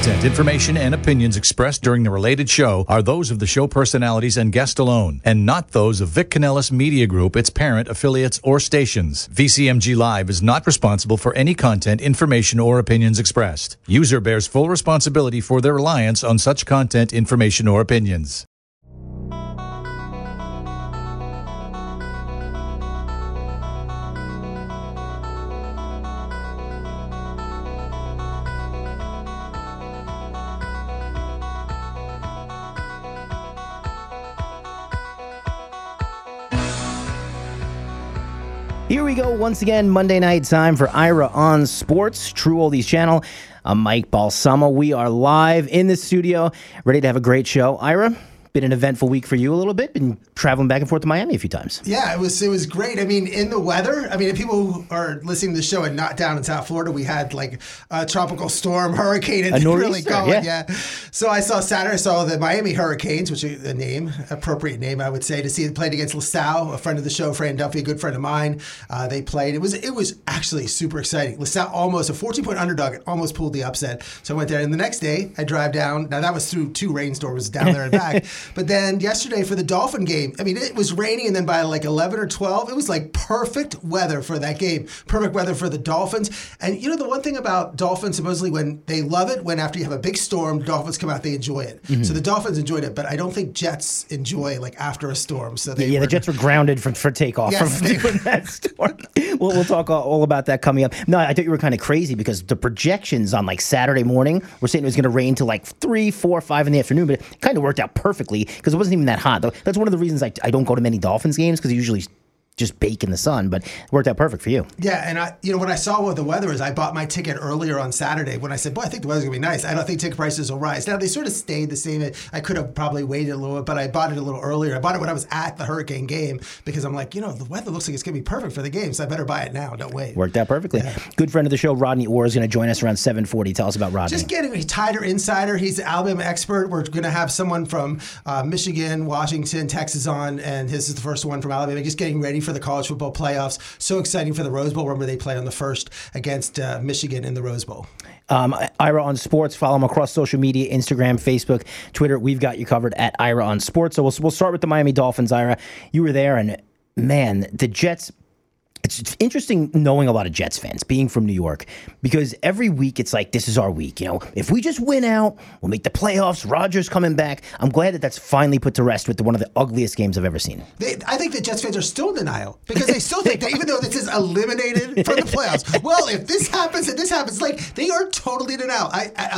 Content, information, and opinions expressed during the related show are those of the show personalities and guest alone, and not those of Vic Kanellis Media Group, its parent, affiliates, or stations. VCMG Live is not responsible for any content, information, or opinions expressed. User bears full responsibility for their reliance on such content, information, or opinions. Here we go once again, Monday night time for Ira on Sports, True Oldies Channel. I'm Mike Balsamo. We are live in the studio, ready to have a great show. Ira, been an eventful week for you a little bit. Been traveling back and forth to Miami a few times. Yeah, it was great. I mean, in the weather. I mean, if people are listening to the show and not down in South Florida, we had like a tropical storm, hurricane, and really going. Yeah. So I saw the Miami Hurricanes, which is an appropriate name, I would say, to see them played against LaSalle, a friend of the show, Fran Dunphy, a good friend of mine. They played. It was actually super exciting. LaSalle almost a 14-point underdog. It almost pulled the upset. So I went there, and the next day I drive down. Now that was through two rainstorms down there and back. But then yesterday for the Dolphin game, I mean, it was raining, and then by like 11 or 12, it was like perfect weather for that game, perfect weather for the Dolphins. And, you know, the one thing about Dolphins, supposedly when they love it, when after you have a big storm, Dolphins come out, they enjoy it. Mm-hmm. So the Dolphins enjoyed it, but I don't think Jets enjoy like after a storm. So they the Jets were grounded for takeoff. Yes, from doing that storm. We'll talk all about that coming up. No, I thought you were kind of crazy because the projections on like Saturday morning were saying it was going to rain till like 3, 4, 5 in the afternoon, but it kind of worked out perfect. Because it wasn't even that hot. That's one of the reasons I don't go to many Dolphins games, because I usually just bake in the sun, but it worked out perfect for you. Yeah, and when I saw what the weather is, I bought my ticket earlier on Saturday when I said, boy, I think the weather's going to be nice. I don't think ticket prices will rise. Now, they sort of stayed the same. I could have probably waited a little bit, but I bought it a little earlier. I bought it when I was at the Hurricane game because I'm like, the weather looks like it's going to be perfect for the game, so I better buy it now. Don't wait. Worked out perfectly. Yeah. Good friend of the show, Rodney Orr, is going to join us around 7:40. Tell us about Rodney. Just getting a Tider Insider. He's an Alabama expert. We're going to have someone from Michigan, Washington, Texas on, and his is the first one from Alabama. Just getting ready for the college football playoffs. So exciting for the Rose Bowl. Remember, they play on the 1st against Michigan in the Rose Bowl. Ira on Sports. Follow them across social media, Instagram, Facebook, Twitter. We've got you covered at Ira on Sports. So we'll start with the Miami Dolphins, Ira. You were there, and man, the Jets, it's interesting knowing a lot of Jets fans, being from New York, because every week it's like, this is our week. If we just win out, we'll make the playoffs, Rodgers coming back. I'm glad that's finally put to rest with one of the ugliest games I've ever seen. I think the Jets fans are still in denial, because they still think that even though this is eliminated from the playoffs, well, if this happens and this happens, like, they are totally in denial.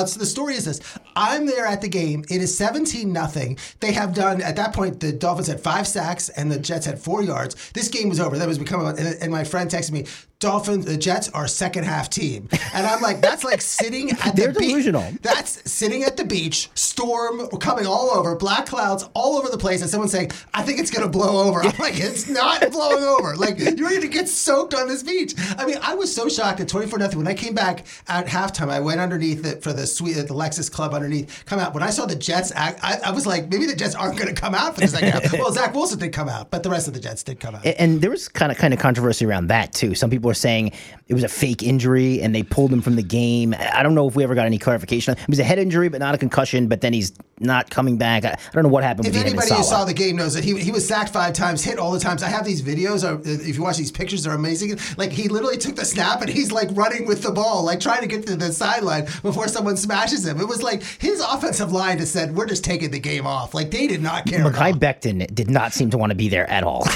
So the story is this. I'm there at the game. It is 17-0. They have done, at that point, the Dolphins had 5 sacks and the Jets had 4 yards. This game was over. That was becoming, and my friend texted me, the Jets are second half team. And I'm like, that's like sitting at the beach. They're delusional. That's sitting at the beach, storm coming all over, black clouds all over the place, and someone saying, I think it's going to blow over. I'm like, it's not blowing over. Like, you're going to get soaked on this beach. I mean, I was so shocked at 24-0. When I came back at halftime, I went underneath it for the suite at the Lexus Club underneath, come out. When I saw the Jets, I was like, maybe the Jets aren't going to come out for the second half. Well, Zach Wilson did come out, but the rest of the Jets did come out. And there was kind of controversy around that, too. Some people saying it was a fake injury and they pulled him from the game. I don't know if we ever got any clarification. It was a head injury, but not a concussion, but then he's not coming back. I don't know what happened. If anybody who saw the game knows that he was sacked 5 times, hit all the times. I have these videos. If you watch these pictures, they're amazing. Like, he literally took the snap and he's like running with the ball, like trying to get to the sideline before someone smashes him. It was like his offensive line just said, we're just taking the game off. Like, they did not care. Makai Becton did not seem to want to be there at all.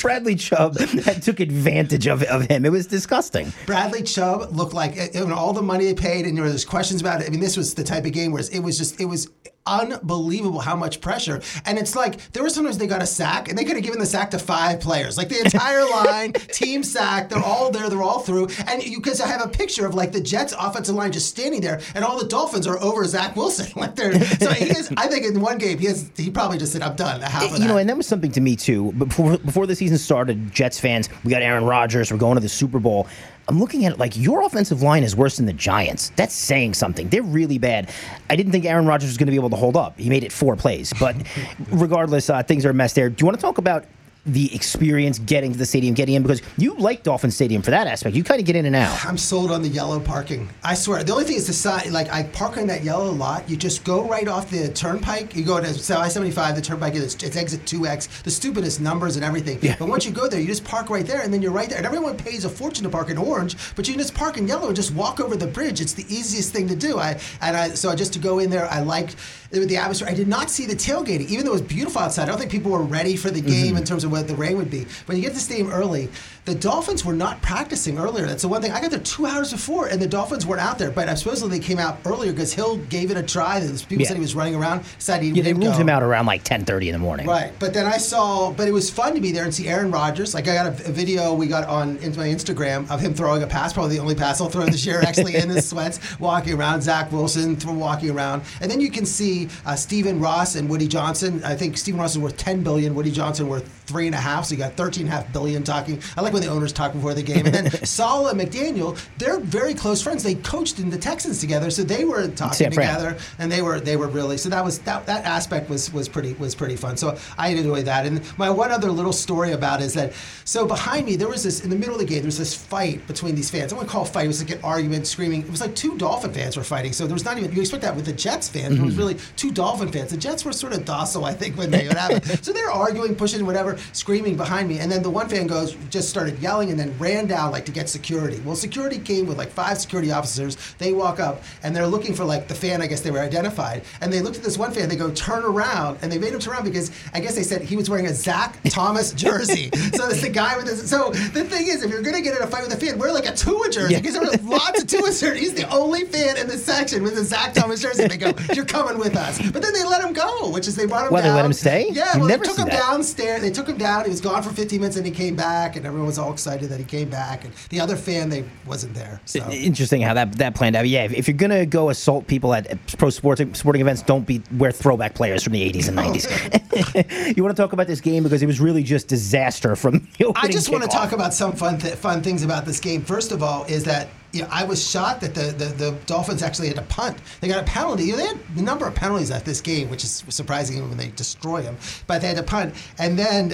Bradley Chubb took advantage of him. It was disgusting. Bradley Chubb looked like all the money they paid, and there was questions about it. I mean, this was the type of game where it was unbelievable how much pressure. And it's like, there were sometimes they got a sack and they could have given the sack to 5 players. Like, the entire line, team sack, they're all there, they're all through. And because I have a picture of like the Jets offensive line just standing there and all the Dolphins are over Zach Wilson. Like, so he is, I think in one game, he probably just said, I'm done. Half of that. And that was something to me too. Before the season started, Jets fans, we got Aaron Rodgers, we're going to the Super Bowl. I'm looking at it like, your offensive line is worse than the Giants. That's saying something. They're really bad. I didn't think Aaron Rodgers was going to be able to hold up. He made it 4 plays. But regardless, things are a mess there. Do you want to talk about the experience getting to the stadium, getting in, because you like Dolphin Stadium for that aspect. You kind of get in and out. I'm sold on the yellow parking. I swear. The only thing is the sign, like I park on that yellow lot. You just go right off the turnpike. You go to I-75, the turnpike, it's exit 2X, the stupidest numbers and everything. Yeah. But once you go there, you just park right there, and then you're right there. And everyone pays a fortune to park in orange, but you can just park in yellow and just walk over the bridge. It's the easiest thing to do. So just to go in there, I liked the atmosphere. I did not see the tailgating, even though it was beautiful outside. I don't think people were ready for the game in terms of what the rain would be. When you get to the stadium early, the Dolphins were not practicing earlier. That's the one thing. I got there 2 hours before, and the Dolphins weren't out there. But I supposedly they came out earlier because Hill gave it a try. People said he was running around. They moved him out around like 10:30 in the morning. Right. But then but it was fun to be there and see Aaron Rodgers. Like I got a video we got on my Instagram of him throwing a pass, probably the only pass I'll throw this year, actually, in his sweats, walking around. Zach Wilson walking around. And then you can see Stephen Ross and Woody Johnson. I think Stephen Ross is worth $10 billion. Woody Johnson worth $3.5 billion, so you got $13.5 billion talking. I like when the owners talk before the game. And then Sala and McDaniel, they're very close friends. They coached in the Texans together, so they were talking together, and they were really. So that was that aspect was pretty fun. So I enjoyed that. And my one other little story about it is that behind me there was this in the middle of the game. There was this fight between these fans. I wouldn't call it a fight. It was like an argument, screaming. It was like two Dolphin fans were fighting. So there was not even you expect that with the Jets fans. It was really two Dolphin fans. The Jets were sort of docile, I think, when they would happen. So they're arguing, pushing, whatever, screaming behind me, and then the one fan just started yelling and then ran down to get security. Well, security came with 5 security officers. They walk up and they're looking for the fan. I guess they were identified, and they looked at this one fan. They go, turn around, and they made him turn around because I guess they said he was wearing a Zach Thomas jersey. So that's the guy with this. So the thing is, if you're gonna get in a fight with a fan, wear a Tua jersey because there were lots of Tua jerseys. He's the only fan in the section with a Zach Thomas jersey. They go, you're coming with us. But then they let him go, which is they brought him down. They let him stay? Yeah, they took him downstairs. They took him down. He was gone for 15 minutes, and he came back, and everyone was all excited that he came back. And the other fan, they wasn't there. So. Interesting how that planned out. Yeah, if you're gonna go assault people at pro sporting events, don't wear throwback players from the 80s and 90s. You want to talk about this game because it was really just disaster from the opening. I just want to talk about some fun things about this game. First of all, is that. Yeah, I was shocked that the Dolphins actually had to punt. They got a penalty. They had a number of penalties at this game, which is surprising when they destroy them. But they had to punt. And then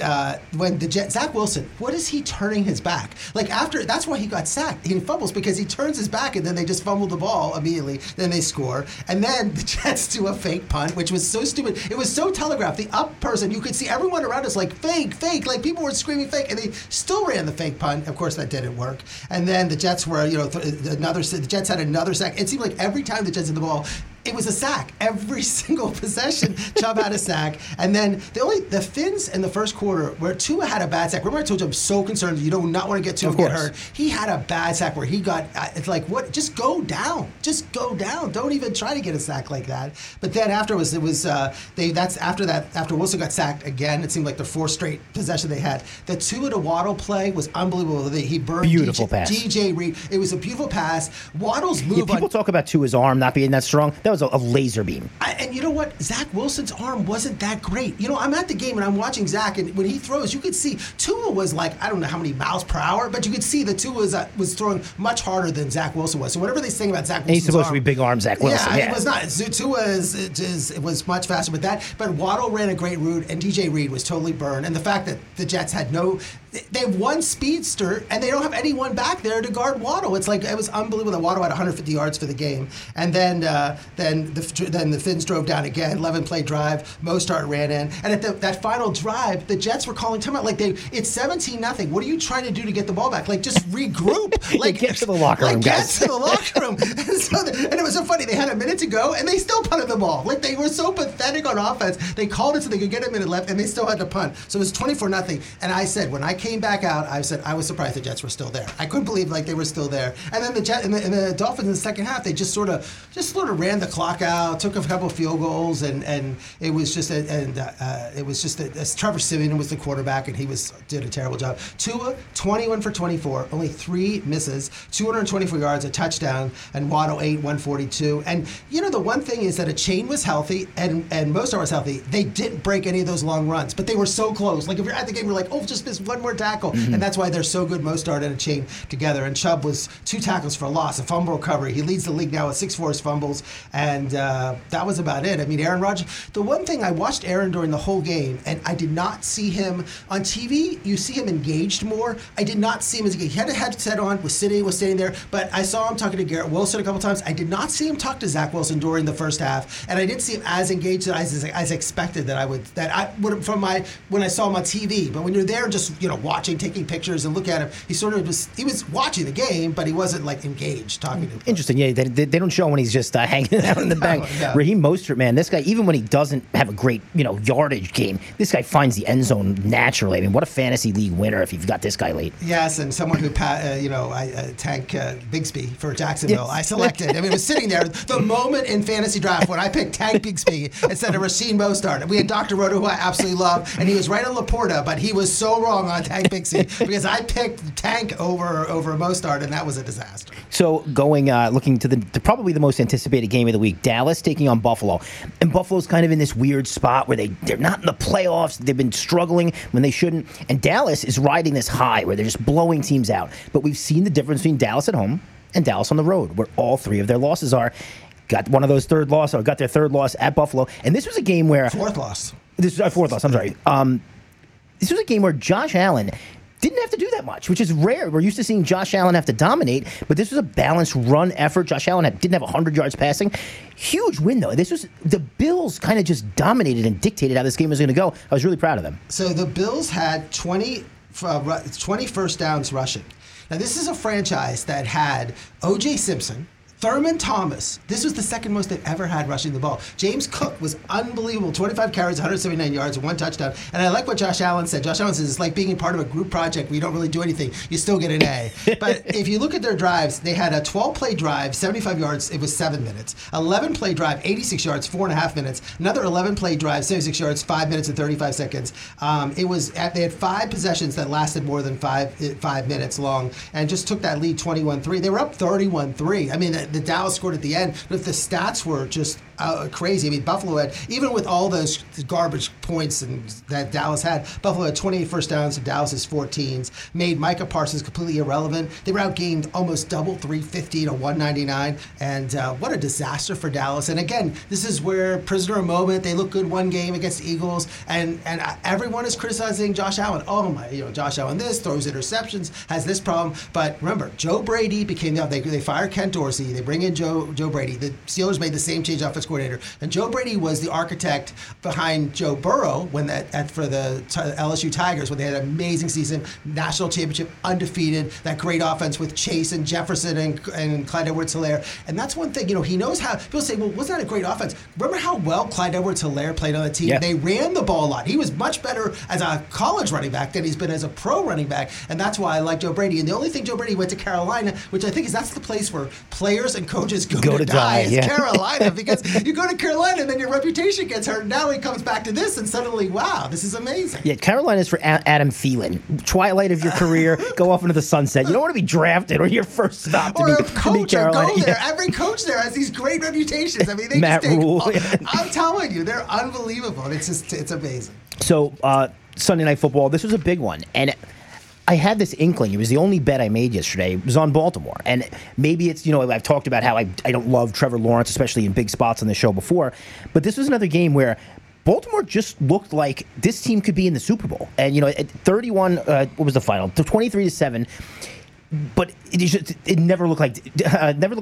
when the Jets, Zach Wilson, what is he turning his back? That's why he got sacked. He fumbles because he turns his back, and then they just fumble the ball immediately. Then they score. And then the Jets do a fake punt, which was so stupid. It was so telegraphed. The up person, you could see everyone around us fake, fake. People were screaming fake, and they still ran the fake punt. Of course, that didn't work. And then the Jets were, the Jets had another sack. It seemed like every time the Jets had the ball, it was a sack. Every single possession, Chubb had a sack. And then the Finns in the first quarter, where Tua had a bad sack. Remember I told you I'm so concerned you do not want to get Tua get hurt. He had a bad sack where he got, it's like, what? Just go down. Just go down. Don't even try to get a sack like that. But then afterwards, after Wilson got sacked again, it seemed like the 4th straight possession they had. The Tua to Waddle play was unbelievable. He burned beautiful pass. DJ Reed. It was a beautiful pass. Waddle's move people talk about Tua's arm not being that strong. That was a laser beam. And you know what? Zach Wilson's arm wasn't that great. I'm at the game and I'm watching Zach, and when he throws, you could see Tua was I don't know how many miles per hour, but you could see that Tua was throwing much harder than Zach Wilson was. So whatever they saying about Zach Wilson's arm. He's supposed to be big arm Zach Wilson. Yeah, it was not. Tua was much faster with that. But Waddle ran a great route, and DJ Reed was totally burned. And the fact that the Jets had they have one speedster, and they don't have anyone back there to guard Waddle. It was unbelievable that Waddle had 150 yards for the game. And then the Finns drove down again, 11-play drive. Mostert ran in. And at that final drive, the Jets were calling timeout. It's 17-0. What are you trying to do to get the ball back? Just regroup. Get to the locker room, guys. Get to the locker room. And it was so funny. They had a minute to go, and they still punted the ball. They were so pathetic on offense. They called it so they could get a minute left, and they still had to punt. So it was 24-0. And I said, when I came back out, I said I was surprised the Jets were still there. I couldn't believe they were still there. And then the Dolphins in the second half, they just sort of ran the clock out, took a couple field goals, and it was just Trevor Siemian was the quarterback, and he did a terrible job. Tua 21 for 24, only 3 misses, 224 yards, a touchdown, and Waddle 8, 142. And the one thing is that a chain was healthy, and Mostert was healthy. They didn't break any of those long runs, but they were so close. If you're at the game, you're just this one more tackle, and that's why they're so good. Mostert and a chain together, and Chubb was 2 tackles for a loss, a fumble recovery. He leads the league now with 6 forced fumbles. And that was about it. I mean, Aaron Rodgers, the one thing, I watched Aaron during the whole game, and I did not see him on TV. You see him engaged more. I did not see him as engaged. He had a headset on, was sitting there, but I saw him talking to Garrett Wilson a couple times. I did not see him talk to Zach Wilson during the first half, and I didn't see him as engaged as expected that I would from my, when I saw him on TV. But when you're there just, watching, taking pictures and look at him, he was watching the game, but he wasn't like engaged talking to him. Interesting. Yeah, they don't show him when he's just hanging out in the bank. Oh, yeah. Raheem Mostert, man, this guy, even when he doesn't have a great, yardage game, this guy finds the end zone naturally. I mean, what a fantasy league winner if you've got this guy late. Yes, and someone who, Tank Bigsby for Jacksonville, yes. I selected. I mean, it was sitting there the moment in fantasy draft when I picked Tank Bigsby instead of Rasheen Mostert. We had Dr. Roto, who I absolutely love, and he was right on Laporta, but he was so wrong on Tank Bigsby because I picked Tank over Mostert, and that was a disaster. So going, looking to probably the most anticipated game of the week, Dallas taking on Buffalo. And Buffalo's kind of in this weird spot where they're not in the playoffs. They've been struggling when they shouldn't. And Dallas is riding this high where they're just blowing teams out. But we've seen the difference between Dallas at home and Dallas on the road, where all three of their losses are. Got their third loss at Buffalo. And this was a game where... Fourth loss, I'm sorry. This was a game where Josh Allen didn't have to do that much, which is rare. We're used to seeing Josh Allen have to dominate, but this was a balanced run effort. Josh Allen didn't have 100 yards passing. Huge win, though. This was the Bills kind of just dominated and dictated how this game was going to go. I was really proud of them. So the Bills had 20 first downs rushing. Now, this is a franchise that had O.J. Simpson, Thurman Thomas. This was the second most they've ever had rushing the ball. James Cook was unbelievable. 25 carries, 179 yards, one touchdown. And I like what Josh Allen said. Josh Allen says it's like being part of a group project where you don't really do anything. You still get an A. But if you look at their drives, they had a 12-play drive, 75 yards. It was 7 minutes. 11-play drive, 86 yards, 4.5 minutes. Another 11-play drive, 76 yards, 5 minutes and 35 seconds. They had 5 possessions that lasted more than five minutes long and just took that lead 21-3. They were up 31-3. I mean, the Dallas scored at the end, but if the stats were just crazy. I mean, Buffalo had, even with all those garbage points that Dallas had, Buffalo had 28 first downs to Dallas's 14s, made Micah Parsons completely irrelevant. They were outgained almost double, 350 to 199, and what a disaster for Dallas. And again, this is where prisoner moment. They look good one game against the Eagles, and everyone is criticizing Josh Allen. Oh my, Josh Allen this, throws interceptions, has this problem. But remember, Joe Brady became they fire Kent Dorsey, they bring in Joe Brady. The Steelers made the same change offense coordinator, and Joe Brady was the architect behind Joe Burrow for the LSU Tigers when they had an amazing season, national championship, undefeated, that great offense with Chase and Jefferson and Clyde Edwards-Helaire. And that's one thing, he knows how. People say, well, wasn't that a great offense? Remember how well Clyde Edwards-Helaire played on the team? Yep. They ran the ball a lot. He was much better as a college running back than he's been as a pro running back, and that's why I like Joe Brady. And the only thing Joe Brady went to Carolina, which I think is that's the place where players and coaches go to die is Carolina, because you go to Carolina, and then your reputation gets hurt. Now he comes back to this, and suddenly, wow, this is amazing. Yeah, Carolina's for Adam Thielen. Twilight of your career, go off into the sunset. You don't want to be drafted or your first stop to be Carolina. Go there. Yeah. Every coach there has these great reputations. I mean, they Matt just take Rule. I'm telling you, they're unbelievable. It's amazing. So Sunday Night Football, this was a big one, and I had this inkling. It was the only bet I made yesterday. It was on Baltimore. And maybe it's, I've talked about how I don't love Trevor Lawrence, especially in big spots on the show before. But this was another game where Baltimore just looked like this team could be in the Super Bowl. And, at 31, what was the final? 23-7. But it never looked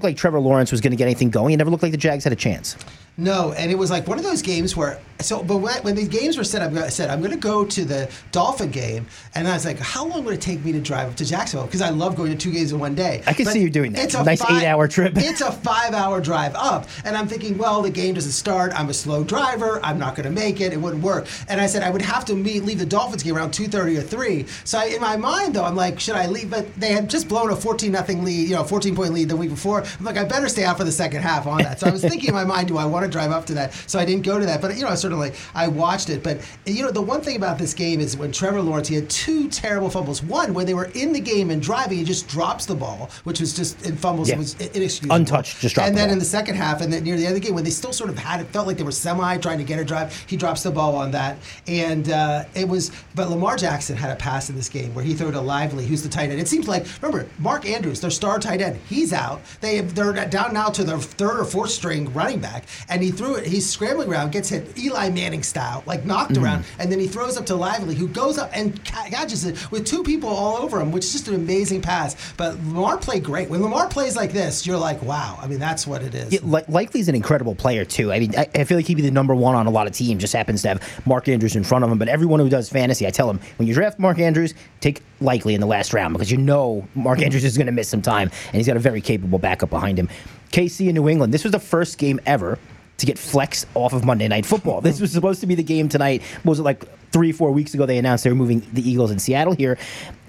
like Trevor Lawrence was going to get anything going. It never looked like the Jags had a chance. No, and it was like one of those games where. But when the games were set, I said I'm going to go to the Dolphin game, and I was like, how long would it take me to drive up to Jacksonville? Because I love going to two games in one day. I can see you doing that. It's a nice 8-hour trip. It's a 5-hour drive up, and I'm thinking, well, the game doesn't start. I'm a slow driver. I'm not going to make it. It wouldn't work. And I said I would have to leave the Dolphins game around 2:30 or 3. So in my mind, though, I'm like, should I leave? But they had just blown a 14-0 lead, 14-point lead the week before. I'm like, I better stay out for the second half on that. So I was thinking in my mind, do I want to drive up to that? So I didn't go to that. But certainly I watched it. But, you know, the one thing about this game is when Trevor Lawrence, he had two terrible fumbles. One, when they were in the game and driving, he just drops the ball, which was just in fumbles. Yeah. It was inexcusable. Untouched, just dropped the ball. And then in the second half and then near the end of the game, when they still sort of had it, felt like they were semi trying to get a drive, he drops the ball on that. And it was, but Lamar Jackson had a pass in this game where he threw to Lively, who's the tight end. It seems like, remember, Mark Andrews, their star tight end, he's out. They're down now to their third or fourth string running back, and he threw it. He's scrambling around, gets hit Eli Manning style, like knocked around, and then he throws up to Lively, who goes up and catches it with two people all over him, which is just an amazing pass. But Lamar played great. When Lamar plays like this, you're like, wow. I mean, that's what it is. Yeah, Lively's an incredible player, too. I mean, I feel like he'd be the number one on a lot of teams, just happens to have Mark Andrews in front of him. But everyone who does fantasy, I tell him, when you draft Mark Andrews, take Lively in the last round, because you know Mark Andrews is going to miss some time, and he's got a very capable backup behind him. KC in New England, this was the first game ever to get flexed off of Monday Night Football. This was supposed to be the game tonight. What was it, like 3-4 weeks ago they announced they were moving the Eagles in Seattle here?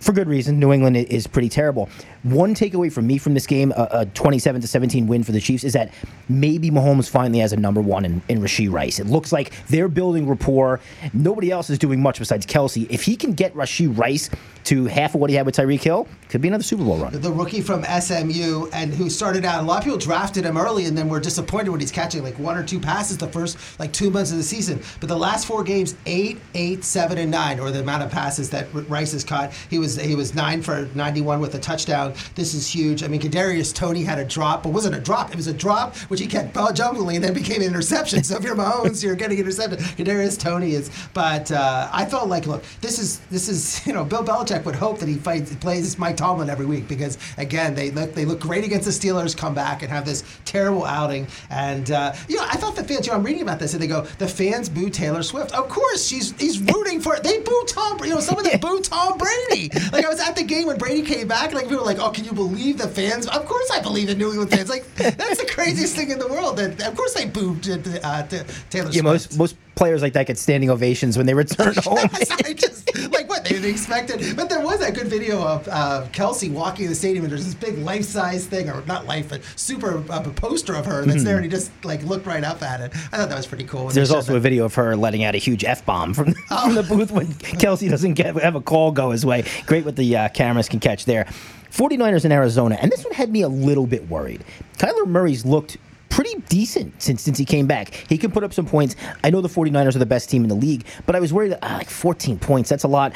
For good reason. New England is pretty terrible. One takeaway from me from this game, a 27-17 win for the Chiefs, is that maybe Mahomes finally has a number one in Rashee Rice. It looks like they're building rapport. Nobody else is doing much besides Kelsey. If he can get Rashee Rice to half of what he had with Tyreek Hill, could be another Super Bowl run. The rookie from SMU, and who started out, a lot of people drafted him early and then were disappointed when he's catching like one or two passes the first like 2 months of the season. But the last four games, 8, 8, 7, and 9, or the amount of passes that Rice has caught. He was 9 for 91 with a touchdown. This is huge. I mean, Kadarius Toney had a drop, but wasn't a drop. It was a drop which he kept jumbling and then became an interception. So if you're Mahomes, you're getting intercepted. Kadarius Toney is. But I felt like, look, this is you know, Bill Belichick would hope that he plays Mike Tomlin every week, because again they look great against the Steelers, come back and have this terrible outing. And you know, I thought the fans. You know, I'm reading about this and they go, the fans boo Taylor Swift. Of course, he's rooting for it. They boo Tom. You know, some of them boo Tom Brady. Like, I was at the game when Brady came back, and like people were like, "Oh, can you believe the fans?" Of course, I believe the New England fans. Like, that's the craziest thing in the world. That of course they booed to Taylor Swift. Yeah, most players like that get standing ovations when they return home. I just, like, what they didn't expect it. But there was that good video of Kelsey walking in the stadium, and there's this big life-size thing, or not life, but super poster of her that's there, and he just like looked right up at it. I thought that was pretty cool. And there's also a video of her letting out a huge F-bomb from the booth when Kelsey doesn't have a call go his way. Great what the cameras can catch there. 49ers in Arizona, and this one had me a little bit worried. Kyler Murray's looked pretty decent since he came back. He can put up some points. I know the 49ers are the best team in the league, but I was worried that, like 14 points, that's a lot.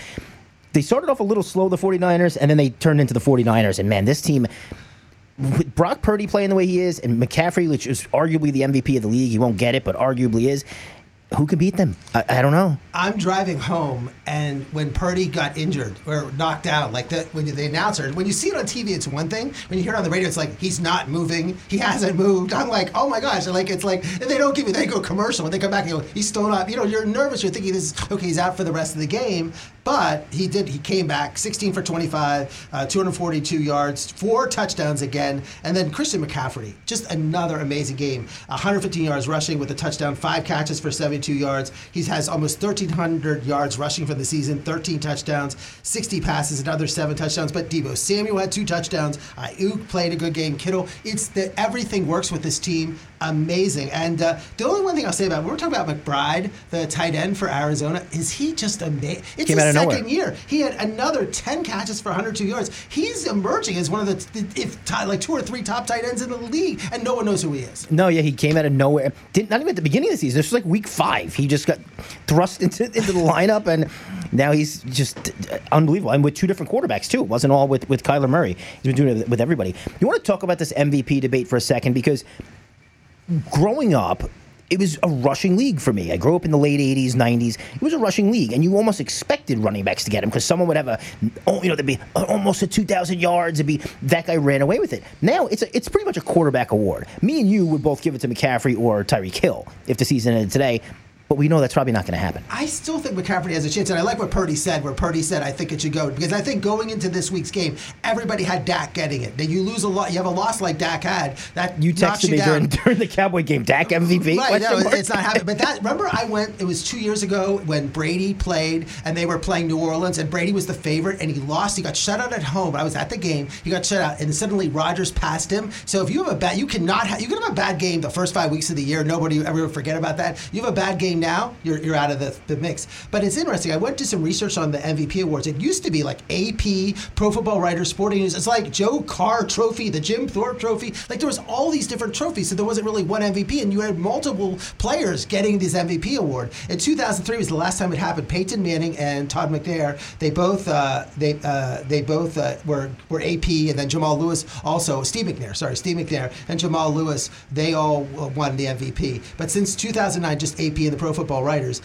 They started off a little slow, the 49ers, and then they turned into the 49ers, and man, this team, with Brock Purdy playing the way he is, and McCaffrey, which is arguably the MVP of the league, he won't get it, but arguably is, who can beat them? I don't know. I'm driving home, and when Purdy got injured or knocked out, like that, when the announcer, when you see it on TV, it's one thing. When you hear it on the radio, it's like, he's not moving. He hasn't moved. I'm like, oh my gosh. And like, it's like, if they don't give you, they go commercial. When they come back, they go, he's still not. You know, you're nervous. You're thinking, this is okay, he's out for the rest of the game. But he did. He came back 16 for 25, 242 yards, 4 touchdowns again. And then Christian McCaffrey, just another amazing game. 115 yards rushing with a touchdown, 5 catches for 72 yards. He has almost 1,300 yards rushing for the season, 13 touchdowns, 60 passes, another 7 touchdowns. But Debo Samuel had 2 touchdowns. Ayuk played a good game. Kittle, it's that everything works with this team. Amazing. And the only one thing I'll say about, we're talking about McBride, the tight end for Arizona, is he just amazing. It's his second year. He had another 10 catches for 102 yards. He's emerging as one of the 2 or 3 top tight ends in the league, and no one knows who he is. No, yeah, he came out of nowhere. Not even at the beginning of the season. This was like week 5. He just got thrust into the lineup, and now he's just unbelievable. And with 2 different quarterbacks, too. It wasn't all with Kyler Murray. He's been doing it with everybody. You want to talk about this MVP debate for a second, because growing up, it was a rushing league for me. I grew up in the late 80s, 90s. It was a rushing league, and you almost expected running backs to get him, because someone would have there'd be almost a 2,000 yards. It'd be, that guy ran away with it. Now, it's pretty much a quarterback award. Me and you would both give it to McCaffrey or Tyreek Hill if the season ended today. But we know that's probably not going to happen. I still think McCaffrey has a chance, and I like what Purdy said, where Purdy said, I think it should go, because I think going into this week's game, everybody had Dak getting it. Then you lose a lot, you have a loss like Dak had. That you texted me during the Cowboy game, Dak MVP? Right, no, it's not happening. But that, remember, it was 2 years ago when Brady played, and they were playing New Orleans, and Brady was the favorite, and he lost. He got shut out at home. I was at the game. He got shut out, and suddenly Rodgers passed him. So if you have a bad, you can have a bad game the first 5 weeks of the year. Nobody ever forget about that. You have a bad game now, you're out of the mix. But it's interesting. I went to some research on the MVP awards. It used to be like AP, Pro Football Writers, Sporting News. It's like Joe Carr Trophy, the Jim Thorpe Trophy. Like there was all these different trophies, so there wasn't really one MVP, and you had multiple players getting this MVP award. In 2003 was the last time it happened. Peyton Manning and Todd McNair, they both were AP, and then Jamal Lewis also, Steve McNair and Jamal Lewis, they all won the MVP. But since 2009, just AP and the Pro Football Writers.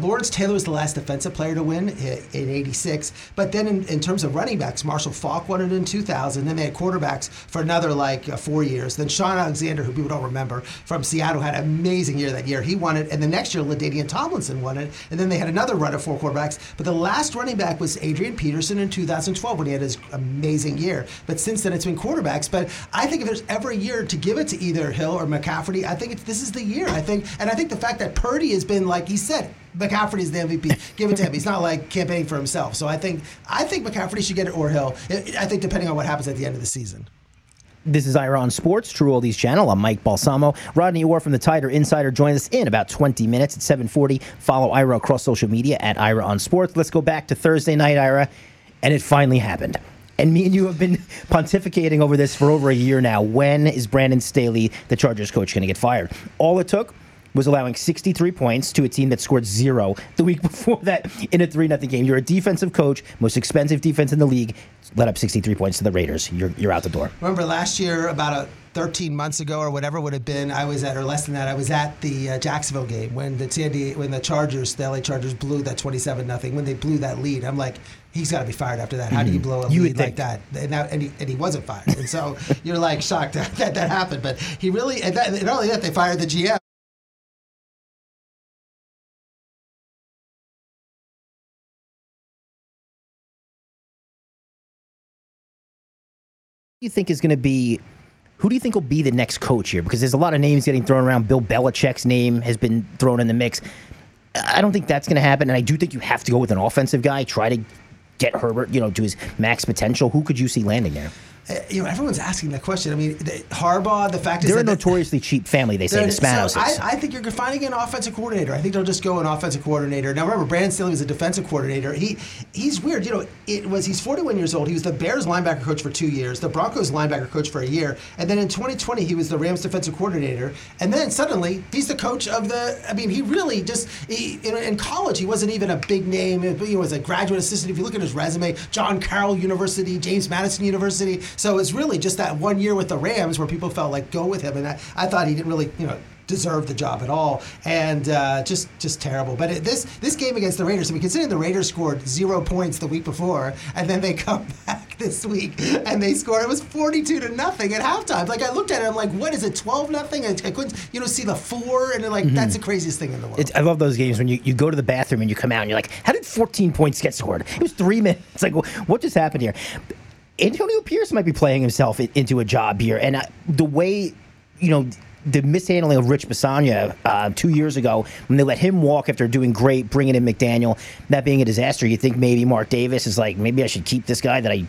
Lawrence Taylor was the last defensive player to win in 86. But then in terms of running backs, Marshall Faulk won it in 2000. Then they had quarterbacks for another 4 years. Then Sean Alexander, who people don't remember, from Seattle, had an amazing year that year. He won it. And the next year, LaDainian Tomlinson won it. And then they had another run of 4 quarterbacks. But the last running back was Adrian Peterson in 2012 when he had his amazing year. But since then, it's been quarterbacks. But I think if there's ever a year to give it to either Hill or McCaffrey, I think this is the year. I think the fact that Purdy has been, like he said, McCaffrey is the MVP. Give it to him. He's not campaigning for himself. So I think McCaffrey should get it, or Hill. I think depending on what happens at the end of the season. This is Ira on Sports, True Oldies Channel. I'm Mike Balsamo. Rodney Orr from the Tider Insider joins us in about 20 minutes at 7:40. Follow Ira across social media at Ira on Sports. Let's go back to Thursday night, Ira, and it finally happened. And me and you have been pontificating over this for over a year now. When is Brandon Staley, the Chargers coach, going to get fired? All it took was allowing 63 points to a team that scored 0 the week before that in a 3-0 game. You're a defensive coach, most expensive defense in the league, let up 63 points to the Raiders. You're out the door. Remember last year, about 13 months ago or whatever it would have been, I was at the Jacksonville game when the LA Chargers blew that 27-0, when they blew that lead. I'm like, he's got to be fired after that. How do you blow a lead like that? And he wasn't fired. And so you're shocked that happened. But he really, and not only that, they fired the GM. Who do you think will be the next coach here? Because there's a lot of names getting thrown around. Bill Belichick's name has been thrown in the mix. I don't think that's going to happen, and I do think you have to go with an offensive guy. Try to get Herbert, to his max potential. Who could you see landing there? Everyone's asking that question. I mean, Harbaugh, the fact is... They're a notoriously cheap family, they say, the Spanos. So I think you're finding an offensive coordinator. I think they'll just go an offensive coordinator. Now, remember, Brandon Staley was a defensive coordinator. He's weird. He's 41 years old. He was the Bears linebacker coach for 2 years, the Broncos linebacker coach for a year, and then in 2020, he was the Rams defensive coordinator. And then suddenly, he's the coach of the... I mean, he really just... in college, he wasn't even a big name. He was a graduate assistant. If you look at his resume, John Carroll University, James Madison University... So it's really just that 1 year with the Rams where people felt go with him, and I thought he didn't really, deserve the job at all, and just terrible. But this game against the Raiders, I mean, considering the Raiders scored 0 points the week before, and then they come back this week and they scored. It was 42-0 at halftime. I looked at it, I'm like, what is it, 12-0? I couldn't, see the 4, and that's the craziest thing in the world. I love those games when you go to the bathroom and you come out and you're like, how did 14 points get scored? It was 3 minutes. It's what just happened here? Antonio Pierce might be playing himself into a job here. And the way, the mishandling of Rich Bisagna 2 years ago when they let him walk after doing great, bringing in McDaniel, that being a disaster, you think maybe Mark Davis is maybe I should keep this guy that I,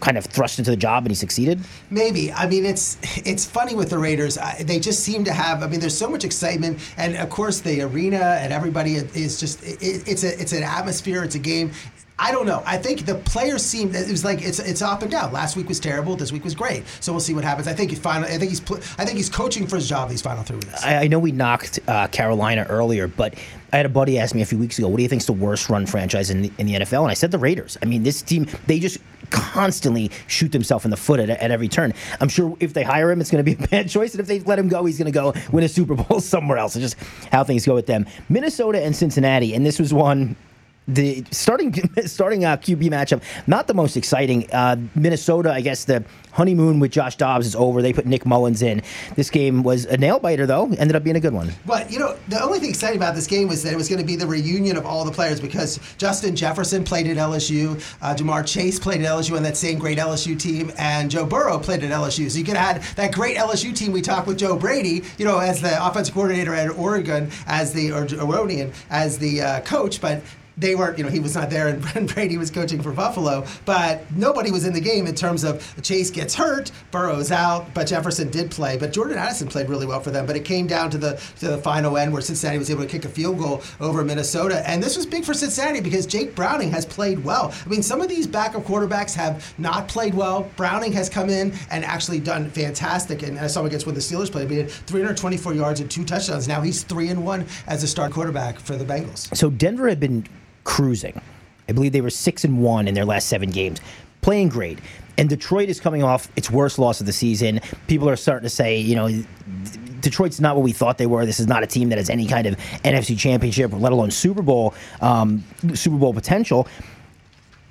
kind of thrust into the job and he succeeded? Maybe. I mean, it's funny with the Raiders. They just seem to have, there's so much excitement. And, of course, the arena and everybody is just, it's an atmosphere, it's a game. I don't know. I think the players seem, it was it's up and down. Last week was terrible. This week was great. So we'll see what happens. I think he's coaching for his job these final 3 weeks. I know we knocked Carolina earlier, but I had a buddy ask me a few weeks ago, what do you think is the worst run franchise in the NFL? And I said the Raiders. This team, they just constantly shoot themselves in the foot at every turn. I'm sure if they hire him, it's going to be a bad choice. And if they let him go, he's going to go win a Super Bowl somewhere else. It's just how things go with them. Minnesota and Cincinnati, and this was one... The starting QB matchup, not the most exciting. Minnesota, I guess the honeymoon with Josh Dobbs is over. They put Nick Mullins in. This game was a nail-biter, though. Ended up being a good one. But, the only thing exciting about this game was that it was going to be the reunion of all the players because Justin Jefferson played at LSU, Jamar Chase played at LSU on that same great LSU team, and Joe Burrow played at LSU. So you could have had that great LSU team we talked with Joe Brady, as the offensive coordinator at Oregon, as the coach, but... they weren't, you know, he was not there and Brady was coaching for Buffalo, but nobody was in the game in terms of Chase gets hurt, Burrow's out, but Jefferson did play, but Jordan Addison played really well for them, but it came down to the final end where Cincinnati was able to kick a field goal over Minnesota, and this was big for Cincinnati because Jake Browning has played well. I mean, some of these backup quarterbacks have not played well. Browning has come in and actually done fantastic, and I saw him against when the Steelers played, he had 324 yards and 2 touchdowns. Now he's 3-1 as a starting quarterback for the Bengals. So Denver had been cruising. I believe they were 6-1 in their last 7 games, playing great. And Detroit is coming off its worst loss of the season. People are starting to say, you know, Detroit's not what we thought they were. This is not a team that has any kind of NFC Championship, let alone Super Bowl potential.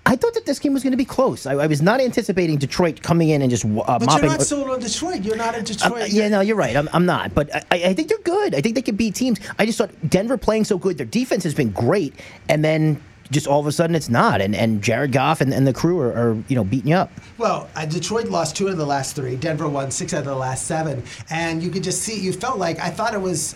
I thought that this game was going to be close. I was not anticipating Detroit coming in and just mopping. But you're not sold on Detroit. You're not in Detroit. You're right. I'm not. But I think they're good. I think they can beat teams. I just thought Denver playing so good. Their defense has been great. And then just all of a sudden it's not. And Jared Goff and the crew are beating you up. Well, Detroit lost 2 out of the last 3. Denver won 6 out of the last 7. And you could just see, you felt like, I thought it was...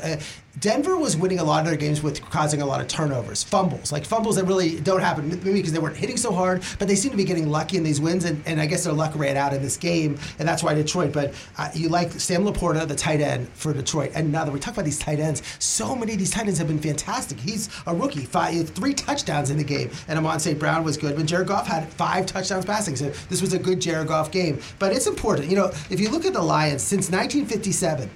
Denver was winning a lot of their games with causing a lot of turnovers, fumbles that really don't happen, maybe because they weren't hitting so hard, but they seem to be getting lucky in these wins, and I guess their luck ran out in this game, and that's why Detroit, but you like Sam Laporta, the tight end for Detroit, and now that we talk about these tight ends, so many of these tight ends have been fantastic. He's a rookie, 3 touchdowns in the game, and Amon St. Brown was good, but Jared Goff had 5 touchdowns passing, so this was a good Jared Goff game, but it's important. You know, if you look at the Lions, since 1957,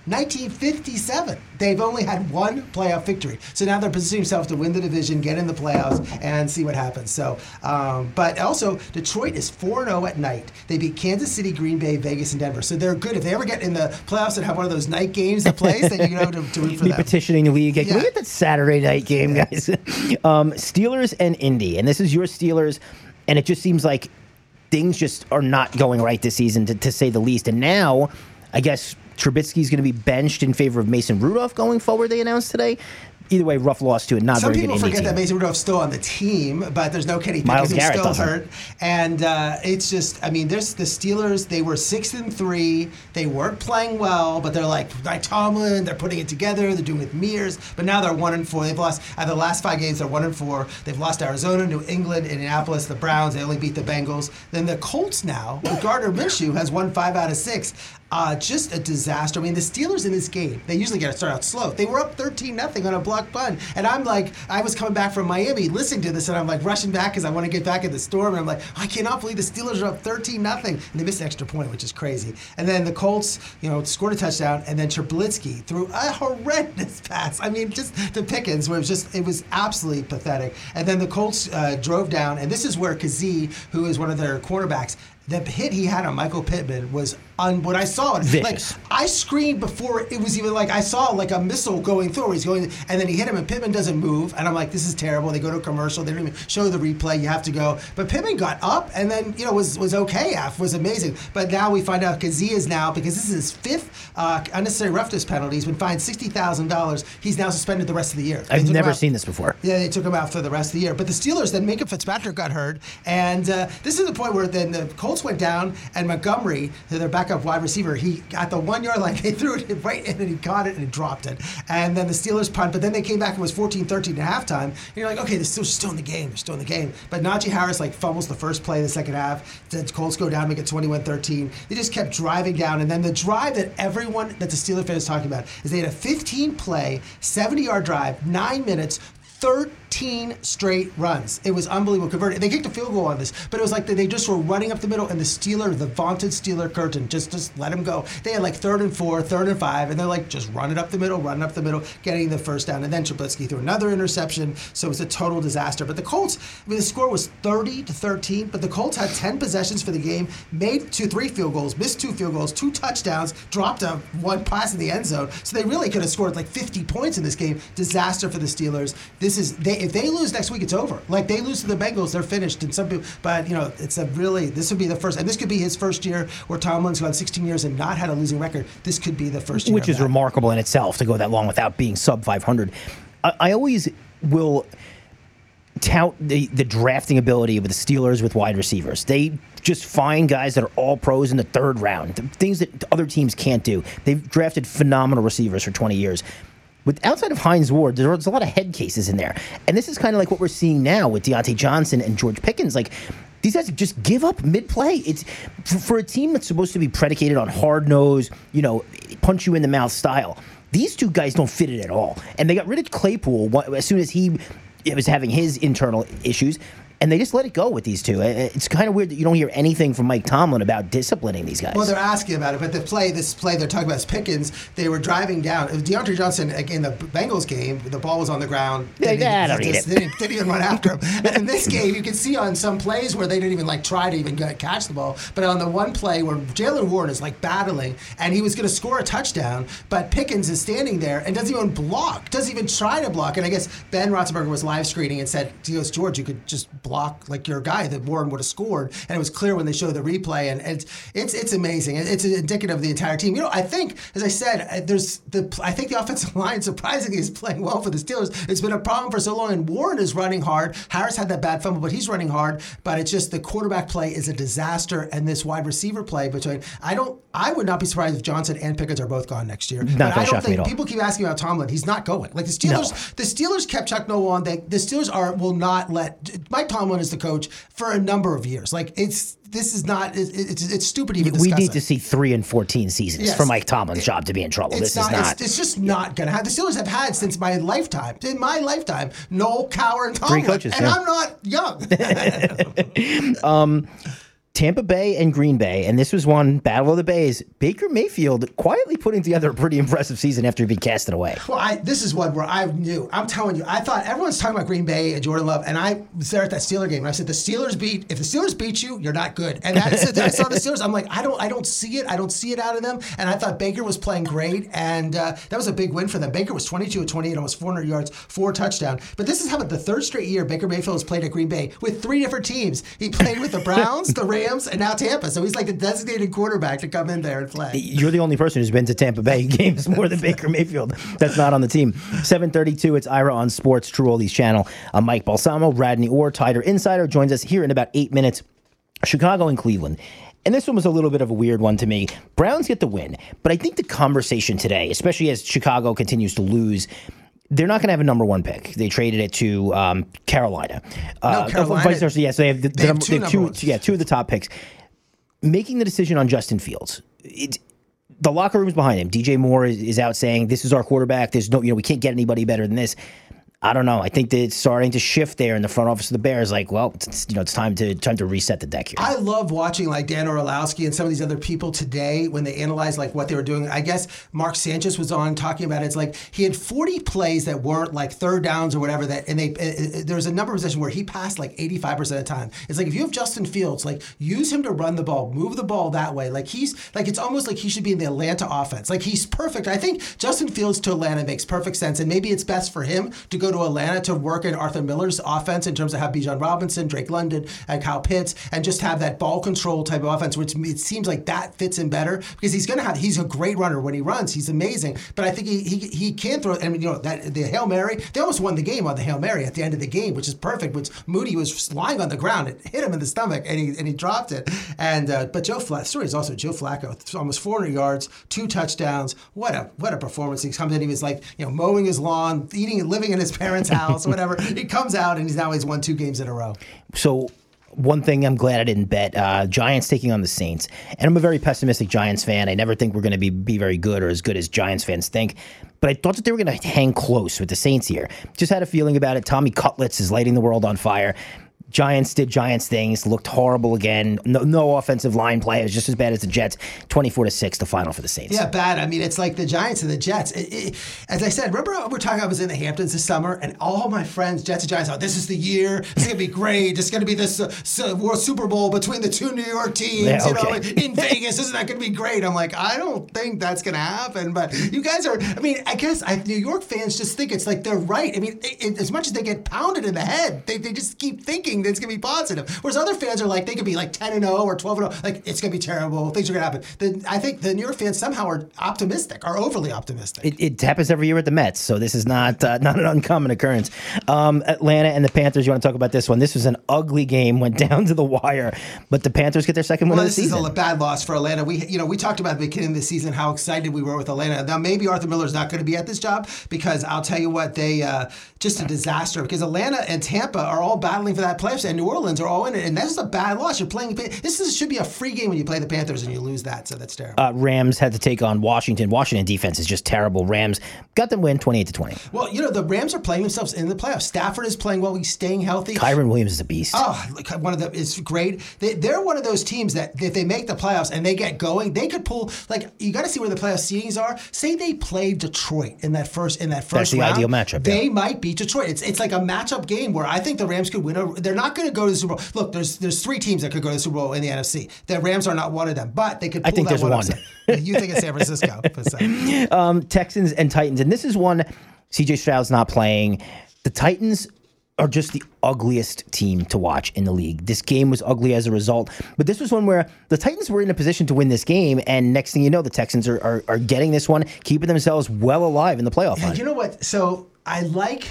they've only had 1 playoff victory. So now they're positioning themselves to win the division, get in the playoffs, and see what happens. So, but also, Detroit is 4-0 at night. They beat Kansas City, Green Bay, Vegas, and Denver. So they're good. If they ever get in the playoffs and have one of those night games that plays, then you know to root for them. Petitioning the league. Yeah. Can we get that Saturday night game, guys? Steelers and Indy. And this is your Steelers, and it just seems like things just are not going right this season, to say the least. And now, I guess... Trubisky's going to be benched in favor of Mason Rudolph going forward, they announced today. Either way, rough loss to a not very good Indy team. Some people forget that Mason Rudolph's still on the team, but there's no Kenny Pickett, who's still hurt. And it's just, I mean, there's the Steelers, they were 6-3. They weren't playing well, but they're like Mike Tomlin, they're putting it together, they're doing it with Mears, but now they're 1-4. They've lost, out of the last 5 games, they're 1-4. They've lost Arizona, New England, Indianapolis, the Browns. They only beat the Bengals. Then the Colts now, with Gardner Minshew, has won 5 out of 6. Just a disaster. I mean, the Steelers in this game, they usually get to start out slow. They were up 13-0 on a block punt. And I'm like, I was coming back from Miami listening to this, and I'm like rushing back because I want to get back at the Storm. And I'm like, I cannot believe the Steelers are up 13-0. And they missed an extra point, which is crazy. And then the Colts, you know, scored a touchdown. And then Trubisky threw a horrendous pass. I mean, just the Pickens, where it was absolutely pathetic. And then the Colts drove down. And this is where Kazee, who is one of their cornerbacks, the hit he had on Michael Pittman was when I saw it, vicious. Like I screamed before it was even like I saw like a missile going through. He's going, and then he hit him, and Pittman doesn't move. And I'm like, this is terrible. They go to a commercial. They don't even show the replay. You have to go. But Pittman got up, and then you know was okay. Was amazing. But now we find out Kazee is now, because this is his 5th unnecessary roughness penalty. He's been fined $60,000. He's now suspended the rest of the year. I've never seen this before. Yeah, they took him out for the rest of the year. But the Steelers then Minkah Fitzpatrick got hurt, and this is the point where then the Colts went down, and Montgomery, their backup wide receiver, he got the 1-yard line. They threw it right in, and he caught it, and he dropped it. And then the Steelers punt, but then they came back and it was 14-13 at halftime. And you're like, okay, the Steelers are still in the game. They're still in the game. But Najee Harris, like, fumbles the first play of the second half. The Colts go down, make it 21-13. They just kept driving down. And then the drive that everyone, that the Steelers fan is talking about, is they had a 15-play, 70-yard drive, 9 minutes, 13 straight runs. It was unbelievable. Converted. They kicked a field goal on this, but it was like they just were running up the middle, and the vaunted Steeler curtain, just let them go. They had like 3rd and 4, 3rd and 5, and they're like, just run it up the middle, getting the first down. And then Trubisky threw another interception, so it was a total disaster. But the Colts, I mean, the score was 30-13, but the Colts had 10 possessions for the game, made 3 field goals, missed 2 field goals, 2 touchdowns, dropped a 1 pass in the end zone. So they really could have scored like 50 points in this game. Disaster for the Steelers. If they lose next week, it's over. Like, they lose to the Bengals, they're finished. And some people, but you know, this would be the first, and this could be his first year where Tomlin's gone 16 years and not had a losing record. This could be the first year, which is remarkable in itself to go that long without being sub 500. I always will tout the drafting ability of the Steelers with wide receivers. They just find guys that are all pros in the 3rd round, things that other teams can't do. They've drafted phenomenal receivers for 20 years. with outside of Hines Ward, there's a lot of head cases in there. And this is kind of like what we're seeing now with Deontay Johnson and George Pickens. Like, these guys just give up mid-play. It's for a team that's supposed to be predicated on hard nose, you know, punch you in the mouth style. These two guys don't fit it at all. And they got rid of Claypool as soon as he was having his internal issues, and they just let it go with these two. It's kind of weird that you don't hear anything from Mike Tomlin about disciplining these guys. Well, they're asking about it, but the play, this play they're talking about is Pickens. They were driving down. Deontay Johnson, in the Bengals game, the ball was on the ground. They didn't even run after him. And in this game, you can see on some plays where they didn't even try to even catch the ball. But on the one play where Jalen Warren is battling, and he was going to score a touchdown, but Pickens is standing there and doesn't even block, doesn't even try to block. And I guess Ben Roethlisberger was live screening and said, he goes, George, you could just block your guy that Warren would have scored, and it was clear when they showed the replay, and it's amazing. It's indicative of the entire team. You know, I think, as I said, I think the offensive line surprisingly is playing well for the Steelers. It's been a problem for so long, and Warren is running hard. Harris had that bad fumble, but he's running hard. But it's just the quarterback play is a disaster, and this wide receiver play between I would not be surprised if Johnson and Pickens are both gone next year. Not going to shock me at all. People keep asking about Tomlin. He's not going. Like the Steelers, the Steelers kept Chuck Noll on. The Steelers will not let Mike Tomlin is the coach for a number of years. It's stupid even discussing. We need to see 3 and 14 seasons for Mike Tomlin's job to be in trouble. It's just not going to happen. The Steelers have had since my lifetime. In my lifetime, Noll, Cowher, and Tomlin. 3 coaches, and I'm not young. Tampa Bay and Green Bay, and this was one, Battle of the Bays. Baker Mayfield quietly putting together a pretty impressive season after he'd been casted away. Well, this is one where I'm telling you, I thought everyone's talking about Green Bay and Jordan Love, and I was there at that Steelers game, and I said, if the Steelers beat you, you're not good. And I saw the Steelers, I'm like, I don't see it. I don't see it out of them. And I thought Baker was playing great, and that was a big win for them. Baker was 22 of 28, almost 400 yards, 4 touchdowns. But this is how about the third straight year Baker Mayfield has played at Green Bay with 3 different teams. He played with the Browns, the Rams, and now Tampa. So he's like the designated quarterback to come in there and play. You're the only person who's been to Tampa Bay games more than Baker Mayfield. That's not on the team. 7:32, it's Ira on Sports, True Oldies Channel. I'm Mike Balsamo, Rodney Orr, Tider Insider joins us here in about 8 minutes. Chicago and Cleveland. And this one was a little bit of a weird one to me. Browns get the win, but I think the conversation today, especially as Chicago continues to lose, they're not going to have a number 1 pick. They traded it to Carolina. Vice versa. Yes, they have two of the top picks. Making the decision on Justin Fields. The locker room's behind him. DJ Moore is out saying, "This is our quarterback. There's no, we can't get anybody better than this." I don't know. I think that it's starting to shift there in the front office of the Bears. Like, well, it's time to reset the deck here. I love watching Dan Orlowski and some of these other people today when they analyze what they were doing. I guess Mark Sanchez was on talking about it. It's he had 40 plays that weren't third downs or whatever. There was a number of possessions where he passed 85% of the time. It's if you have Justin Fields, use him to run the ball, move the ball that way. It's almost he should be in the Atlanta offense. He's perfect. I think Justin Fields to Atlanta makes perfect sense, and maybe it's best for him to go to Atlanta to work in Arthur Miller's offense in terms of how Bijan Robinson, Drake London, and Kyle Pitts, and just have that ball control type of offense, which it seems that fits him better because he's a great runner when he runs. He's amazing, but I think he can throw. I mean, the Hail Mary, they almost won the game on the Hail Mary at the end of the game, which is perfect. Which Moody was lying on the ground, it hit him in the stomach, and he dropped it. And but the story is also Joe Flacco, almost 400 yards, 2 touchdowns. What a performance! He comes in, he was mowing his lawn, eating and living in his parents' house, whatever. He comes out, and he's won 2 games in a row. So one thing I'm glad I didn't bet, Giants taking on the Saints. And I'm a very pessimistic Giants fan. I never think we're going to be very good or as good as Giants fans think. But I thought that they were going to hang close with the Saints here. Just had a feeling about it. Tommy Cutlets is lighting the world on fire. Giants did Giants things, looked horrible again. No offensive line play. It was just as bad as the Jets. 24-6, the final for the Saints. Yeah, bad. I mean, it's like the Giants and the Jets. As I said, remember we were talking, I was in the Hamptons this summer, and all my friends, Jets and Giants, thought, this is the year. It's going to be great. It's going to be this World Super Bowl between the two New York teams. Yeah, okay. In Vegas, isn't that going to be great? I'm like, I don't think that's going to happen. But you guys are, I mean, I guess New York fans just think it's they're right. I mean, as much as they get pounded in the head, they just keep thinking that's going to be positive. Whereas other fans are like, they could be like 10-0 or 12-0. Like, it's going to be terrible. Things are going to happen. I think the New York fans somehow are optimistic, are overly optimistic. It happens every year at the Mets, so this is not an uncommon occurrence. Atlanta and the Panthers, you want to talk about this one. This was an ugly game, went down to the wire, but the Panthers get their second win of the season. This is a bad loss for Atlanta. We talked about at the beginning of the season how excited we were with Atlanta. Now, maybe Arthur Miller's not going to be at this job because I'll tell you what, they just a disaster because Atlanta and Tampa are all battling for that playoffs, and New Orleans are all in it, and that's a bad loss. You're playing should be a free game when you play the Panthers and you lose that, so that's terrible. Rams had to take on Washington. Washington defense is just terrible. Rams got them win 28-20. Well, the Rams are playing themselves in the playoffs. Stafford is playing well. He's staying healthy. Kyron Williams is a beast. Oh, one of them is great. They're one of those teams that if they make the playoffs and they get going, they could pull. Like, you got to see where the playoff seedings are. Say they play Detroit in that first round. That's the ideal matchup. They might beat Detroit. It's like a matchup game where I think the Rams could win. They're not going to go to the Super Bowl. Look, there's three teams that could go to the Super Bowl in the NFC. The Rams are not one of them, but they could pull that one. I think there's one. You think it's San Francisco. Texans and Titans. And this is one CJ Stroud's not playing. The Titans are just the ugliest team to watch in the league. This game was ugly as a result, but this was one where the Titans were in a position to win this game, and next thing you know, the Texans are getting this one, keeping themselves well alive in the playoff line. You know what? So I like...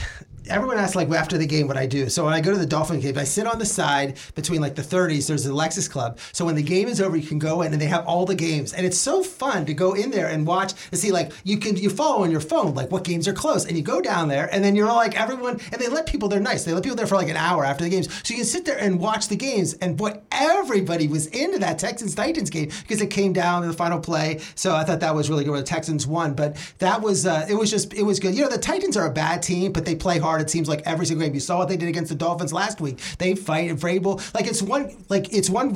Everyone asks, after the game, what I do. So when I go to the Dolphin game, I sit on the side between, the 30s. There's the Lexus Club. So when the game is over, you can go in, and they have all the games. And it's so fun to go in there and watch and see, you follow on your phone, what games are close. And you go down there, and then you're all everyone, and they let people, they're nice. They let people there for, an hour after the games. So you can sit there and watch the games. And, boy, everybody was into that Texans-Titans game because it came down to the final play. So I thought that was really good where the Texans won. But that was, it was good. The Titans are a bad team, but they play hard. It seems like every single game. You saw what they did against the Dolphins last week. They fight Vrabel.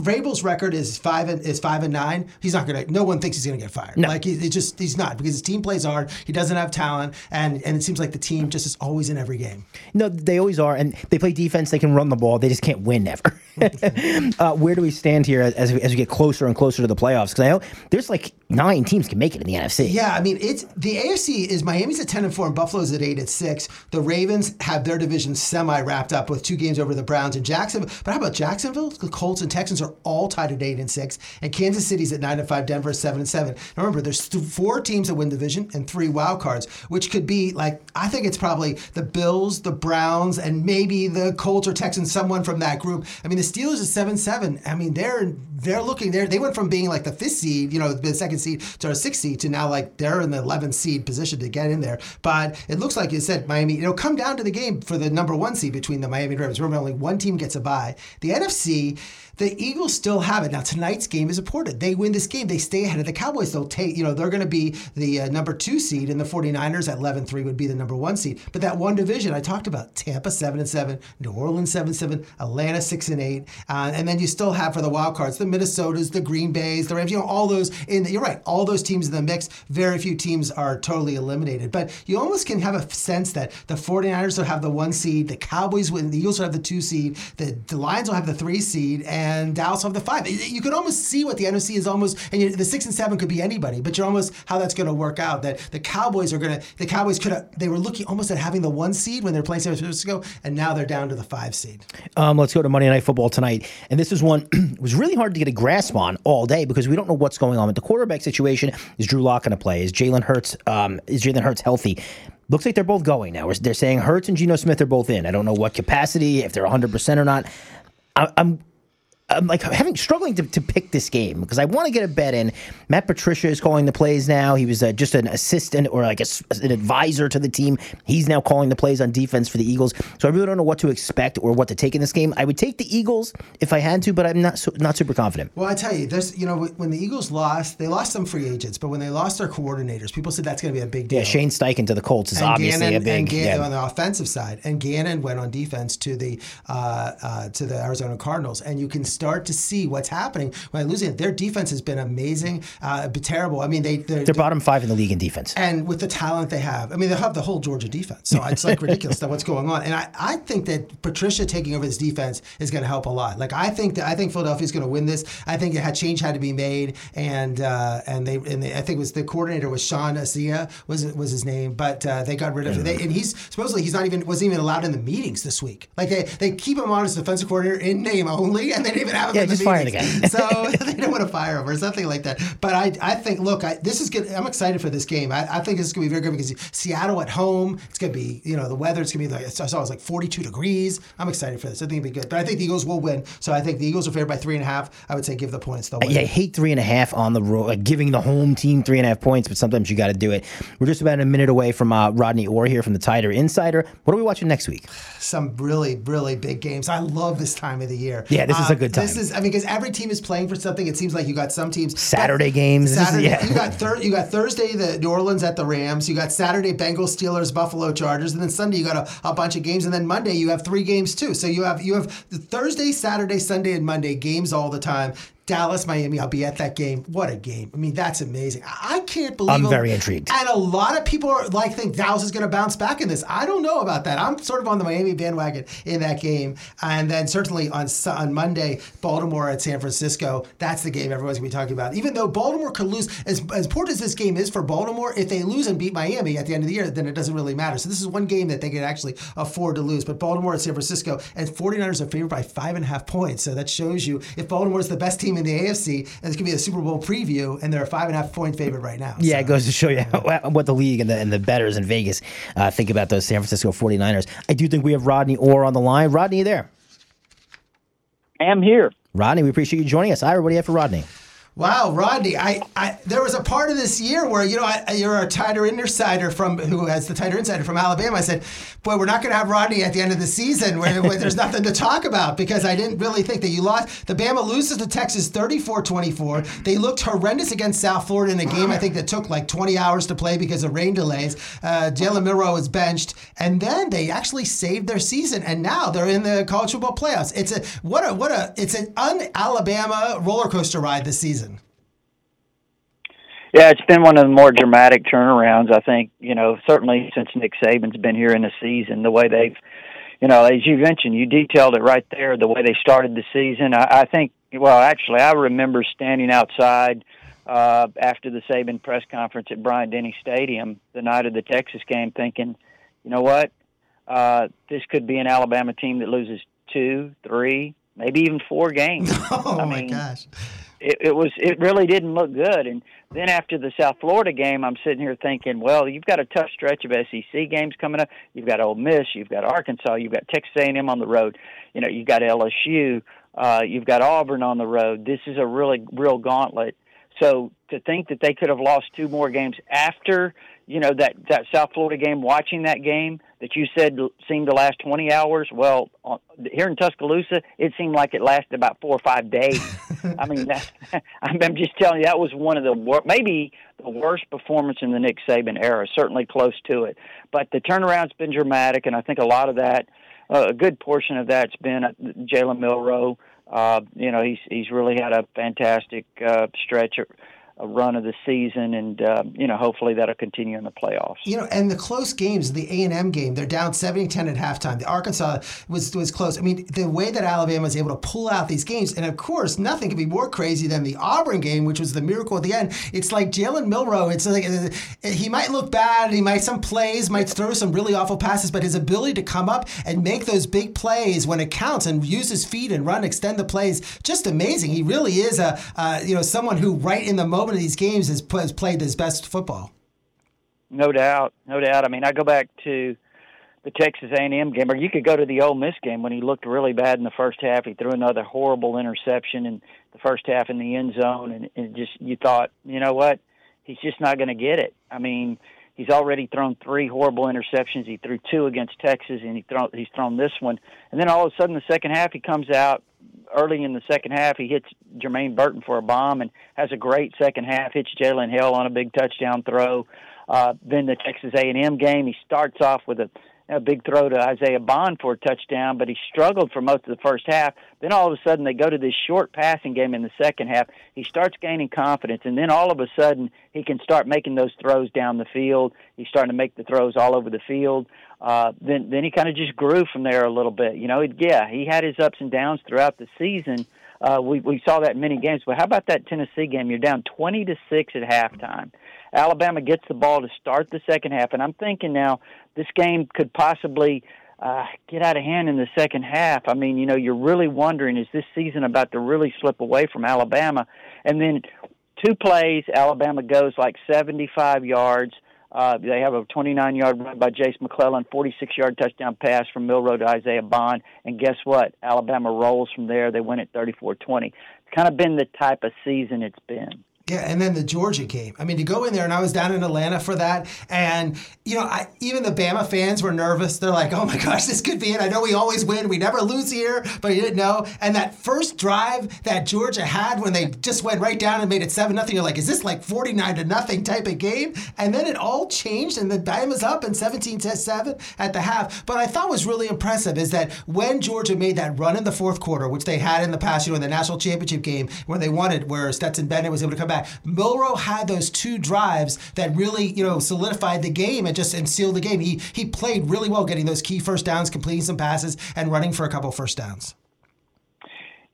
Vrabel's record is 5-9. He's not gonna. No one thinks he's gonna get fired. No. He's not, because his team plays hard. He doesn't have talent, and it seems like the team just is always in every game. No, they always are, and they play defense. They can run the ball. They just can't win ever. Where do we stand here as we get closer and closer to the playoffs? Because I know there's 9 teams can make it in the NFC. Yeah, I mean it's the AFC is Miami's at 10-4 and Buffalo's at 8-6. The Ravens have their division semi-wrapped up with 2 games over the Browns and Jacksonville. But how about Jacksonville? The Colts and Texans are all tied at 8-6, and Kansas City's at 9-5, Denver 7-7. Now remember, there's 4 teams that win division and 3 wild cards, which could be, I think it's probably the Bills, the Browns, and maybe the Colts or Texans, someone from that group. I mean, the Steelers at 7-7. I mean, they're looking, they went from being the 5th seed, the 2nd seed to a 6th seed, to now, they're in the 11th seed position to get in there. But it looks like you said, Miami, it'll come down to the game for the number 1 seed between the Miami Ravens. Remember, only one team gets a bye. The NFC, the Eagles still have it. Now, tonight's game is important. They win this game. They stay ahead of the Cowboys. They'll take, they're going to be the number 2 seed, and the 49ers at 11-3 would be the number 1 seed. But that one division I talked about, Tampa 7-7, New Orleans 7-7, Atlanta 6-8, and then you still have for the wild cards, the Minnesotas, the Green Bays, the Rams, all those you're right, all those teams in the mix. Very few teams are totally eliminated. But you almost can have a sense that the 49ers will have the 1 seed, the Cowboys will, the Eagles will have the 2 seed, the Lions will have the 3 seed, and Dallas will have the 5. You could almost see what the NFC is almost, and the 6 and 7 could be anybody, but you're almost how that's going to work out. That the Cowboys could have, they were looking almost at having the 1 seed when they were playing San Francisco, and now they're down to the 5 seed. Let's go to Monday Night Football tonight, and this is one it was really hard to get a grasp on all day because we don't know what's going on with the quarterback situation. Is Drew Lock going to play? Is Jalen Hurts? Is Jalen Hurts healthy? Looks like they're both going now. They're saying Hurts and Geno Smith are both in. I don't know what capacity, if they're 100% or not. I'm struggling to pick this game because I want to get a bet in. Matt Patricia is calling the plays now. He was just an assistant or an advisor to the team. He's now calling the plays on defense for the Eagles. So I really don't know what to expect or what to take in this game. I would take the Eagles if I had to, but I'm not super confident. Well, I tell you, there's when the Eagles lost, they lost some free agents, but when they lost their coordinators, people said that's going to be a big deal. Yeah, Shane Steichen to the Colts is obviously a big deal. And Gannon on the offensive side, and Gannon went on defense to the Arizona Cardinals, and you can start to see what's happening by losing it. Their defense has been amazing, terrible. I mean, they're bottom five in the league in defense. And with the talent they have, I mean, they'll have the whole Georgia defense. So it's like ridiculous that what's going on. And I think that Patricia taking over this defense is going to help a lot. Like I think Philadelphia's going to win this. I think change had to be made, and I think it was the coordinator was Sean Asia was his name, but they got rid of him. And he wasn't even allowed in the meetings this week. Like they keep him on as defensive coordinator in name only, and they didn't even have him. Yeah, in just the fire the guy. So they don't want to fire him or something like that. But I think this is good. I'm excited for this game. I think this is going to be very good because Seattle at home. It's going to be the weather. It's going to be I saw it was like 42 degrees. I'm excited for this. I think it'll be good. But I think the Eagles will win. So I think the Eagles are favored by 3.5. I would say give the points. Yeah, I hate 3.5 on the road, like giving the home team 3.5 points, but sometimes you got to do it. We're just about a minute away from Rodney Orr here from the Tider Insider. What are we watching next week? Some really, really big games. I love this time of the year. Yeah, this is a good time. Because every team is playing for something. It seems like you got some teams. Saturday games. Yeah. You got Thursday, the New Orleans at the Rams. You got Saturday, Bengals, Steelers, Buffalo, Chargers. And then Sunday, you got a bunch of games. And then Monday, you have 3 games too. So you have Thursday, Saturday, Sunday, and Monday games all the time. Dallas, Miami, I'll be at that game. What a game. I mean, that's amazing. I can't believe I'm very intrigued. And a lot of people are think Dallas is going to bounce back in this. I don't know about that. I'm sort of on the Miami bandwagon in that game. And then certainly on Monday, Baltimore at San Francisco. That's the game everyone's going to be talking about. Even though Baltimore could lose, as important as this game is for Baltimore, if they lose and beat Miami at the end of the year, then it doesn't really matter. So this is one game that they can actually afford to lose. But Baltimore at San Francisco, and 49ers are favored by 5.5 points. So that shows you if Baltimore's the best team in the AFC, and it's going to be a Super Bowl preview, and they're a 5.5 point favorite right now. So. Yeah, it goes to show you what the league and the bettors in Vegas think about those San Francisco 49ers. I do think we have Rodney Orr on the line. Rodney, you there? I am here. Rodney, we appreciate you joining us. Ira, what do you have for Rodney? Wow, Rodney, I there was a part of this year where you're a Tider Insider from Alabama. I said, boy, we're not going to have Rodney at the end of the season where there's nothing to talk about because I didn't really think that you lost. The Bama loses to Texas 34-24. They looked horrendous against South Florida in a game I think that took like 20 hours to play because of rain delays. Jalen Milroe was benched, and then they actually saved their season, and now they're in the college football playoffs. It's an un-Alabama roller coaster ride this season. Yeah, it's been one of the more dramatic turnarounds, I think, certainly since Nick Saban's been here in the season, the way they've, as you mentioned, you detailed it right there, the way they started the season. I think, I remember standing outside after the Saban press conference at Bryant-Denny Stadium the night of the Texas game thinking, you know what, this could be an Alabama team that loses 2, 3, maybe even 4 games. Oh, my gosh. It really didn't look good. And then after the South Florida game, I'm sitting here thinking, well, you've got a tough stretch of SEC games coming up. You've got Ole Miss, you've got Arkansas, you've got Texas A&M on the road. You've got LSU, you've got Auburn on the road. This is a really real gauntlet. So to think that they could have lost 2 more games after, that South Florida game, watching that game that you said seemed to last 20 hours, well, here in Tuscaloosa, it seemed like it lasted about 4 or 5 days. I mean, I'm just telling you, that was one of the maybe the worst performance in the Nick Saban era, certainly close to it. But the turnaround's been dramatic, and I think a lot of that, a good portion of that's been Jalen Milroe. He's really had a fantastic stretch, a run of the season, and hopefully that'll continue in the playoffs. And the close games, the A&M game, they're down 70-10 at halftime. The Arkansas was close. I mean, the way that Alabama is able to pull out these games, and of course, nothing could be more crazy than the Auburn game, which was the miracle at the end. It's like Jalen Milroe. It's like he might look bad, he might some plays, might throw some really awful passes, but his ability to come up and make those big plays when it counts and use his feet and run, extend the plays, just amazing. He really is a someone who right in the moment of these games has played his best football. No doubt. I mean, I go back to the Texas A&M game, or you could go to the Ole Miss game when he looked really bad in the first half. He threw another horrible interception in the first half in the end zone, and just you thought, you know what, he's just not going to get it. I mean, he's already thrown 3 horrible interceptions. He threw 2 against Texas, and he's thrown this one. And then all of a sudden, the second half, he comes out. Early in the second half, he hits Jermaine Burton for a bomb and has a great second half, hits Jalen Hill on a big touchdown throw. Then the Texas A&M game, he starts off with a a big throw to Isaiah Bond for a touchdown, but he struggled for most of the first half. Then all of a sudden they go to this short passing game in the second half. He starts gaining confidence, and then all of a sudden he can start making those throws down the field. He's starting to make the throws all over the field. Then he kind of just grew from there a little bit. You know, he had his ups and downs throughout the season. We saw that in many games. But how about that Tennessee game? You're down 20-6 at halftime. Alabama gets the ball to start the second half, and I'm thinking now this game could possibly get out of hand in the second half. I mean, you know, you're really wondering, is this season about to really slip away from Alabama? And then two plays, Alabama goes like 75 yards. They have a 29-yard run by Jace McClellan, 46-yard touchdown pass from Milroe to Isaiah Bond, and guess what? Alabama rolls from there. They win it 34-20. It's kind of been the type of season it's been. Yeah, and then the Georgia game. I mean, to go in there, and I was down in Atlanta for that, and, you know, even the Bama fans were nervous. They're like, oh, my gosh, this could be it. I know we always win. We never lose here, but you didn't know. And that first drive that Georgia had when they just went right down and made it 7-0, you're like, is this like 49-0 type of game? And then it all changed, and the Bama's up in 17-7 at the half. But I thought was really impressive is that when Georgia made that run in the fourth quarter, which they had in the past, you know, in the national championship game where they won it, where Stetson Bennett was able to come back, Milroe had those two drives that really, you know, solidified the game and sealed the game. He played really well, getting those key first downs, completing some passes, and running for a couple first downs.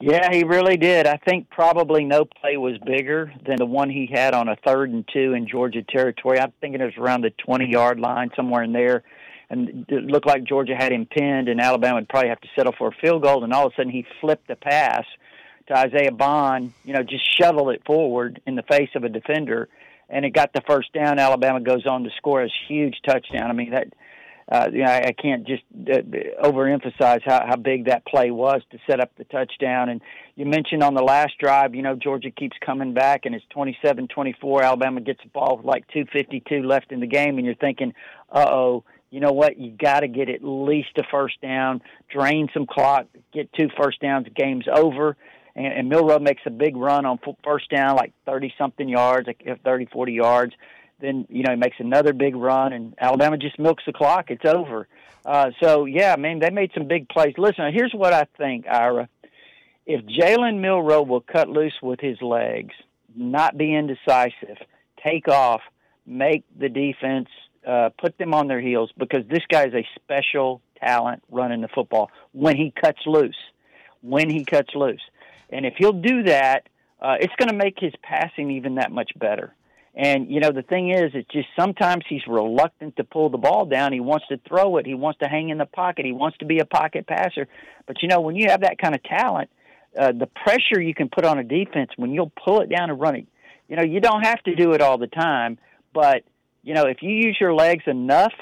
Yeah, he really did. I think probably no play was bigger than the one he had on a 3rd and 2 in Georgia territory. I'm thinking it was around the 20-yard line, somewhere in there. And it looked like Georgia had him pinned, and Alabama would probably have to settle for a field goal, and all of a sudden he flipped the pass to Isaiah Bond, you know, just shovel it forward in the face of a defender, and it got the first down. Alabama goes on to score a huge touchdown. I mean, that you know, I can't just overemphasize how big that play was to set up the touchdown. And you mentioned on the last drive, you know, Georgia keeps coming back, and it's 27-24. Alabama gets the ball with like 2:52 left in the game, and you're thinking, uh-oh, you know what, you got to get at least a first down, drain some clock, get 2 first downs, game's over. And Milroe makes a big run on first down, like 30-something yards, like 30, 40 yards. Then, you know, he makes another big run, and Alabama just milks the clock. It's over. So, yeah, I mean, they made some big plays. Listen, here's what I think, Ira. If Jalen Milroe will cut loose with his legs, not be indecisive, take off, make the defense, put them on their heels, because this guy is a special talent running the football when he cuts loose. And if he'll do that, it's going to make his passing even that much better. And, you know, the thing is, it's just sometimes he's reluctant to pull the ball down. He wants to throw it. He wants to hang in the pocket. He wants to be a pocket passer. But, you know, when you have that kind of talent, the pressure you can put on a defense when you'll pull it down and run it, you know, you don't have to do it all the time. But, you know, if you use your legs enough,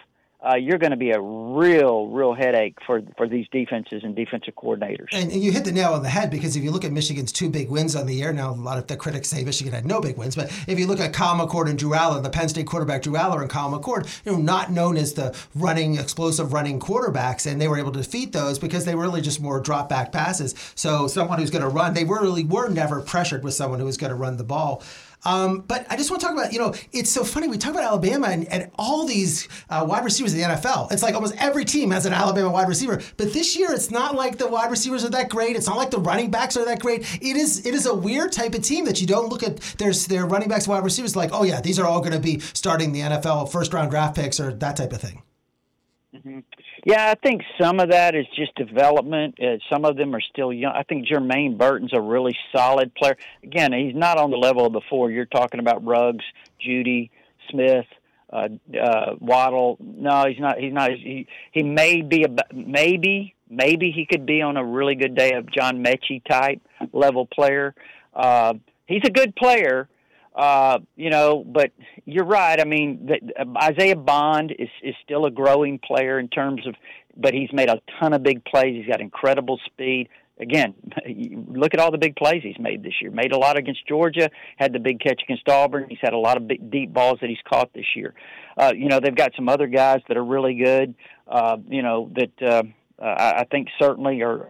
you're going to be a real headache for these defenses and defensive coordinators. And you hit the nail on the head, because if you look at Michigan's 2 big wins on the year, now a lot of the critics say Michigan had no big wins, but if you look at Kyle McCord and Drew Aller, the Penn State quarterback Drew Aller and Kyle McCord, you know, not known as the running, explosive running quarterbacks, and they were able to defeat those because they were really just more drop-back passes. So someone who's going to run, they really were never pressured with someone who was going to run the ball. But I just want to talk about, you know, it's so funny. We talk about Alabama and all these wide receivers in the NFL. It's like almost every team has an Alabama wide receiver. But this year, it's not like the wide receivers are that great. It's not like the running backs are that great. It is a weird type of team that you don't look at their running backs, wide receivers like, oh, yeah, these are all going to be starting the NFL first-round draft picks or that type of thing. Mm-hmm. Yeah, I think some of that is just development. Some of them are still young. I think Jermaine Burton's a really solid player. Again, he's not on the level of the 4. You're talking about Ruggs, Judy, Smith, Waddle. No, he's not. He's not. He may be maybe he could be on a really good day of John Mechie type level player. He's a good player. You know, but you're right. I mean, Isaiah Bond is still a growing player in terms of, but he's made a ton of big plays. He's got incredible speed. Again, look at all the big plays he's made this year. Made a lot against Georgia, had the big catch against Auburn. He's had a lot of big, deep balls that he's caught this year. You know, they've got some other guys that are really good, you know, that I think certainly are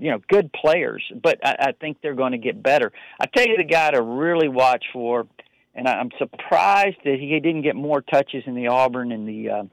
you know, good players, but I think they're going to get better. I tell you the guy to really watch for, and I'm surprised that he didn't get more touches in the Auburn and the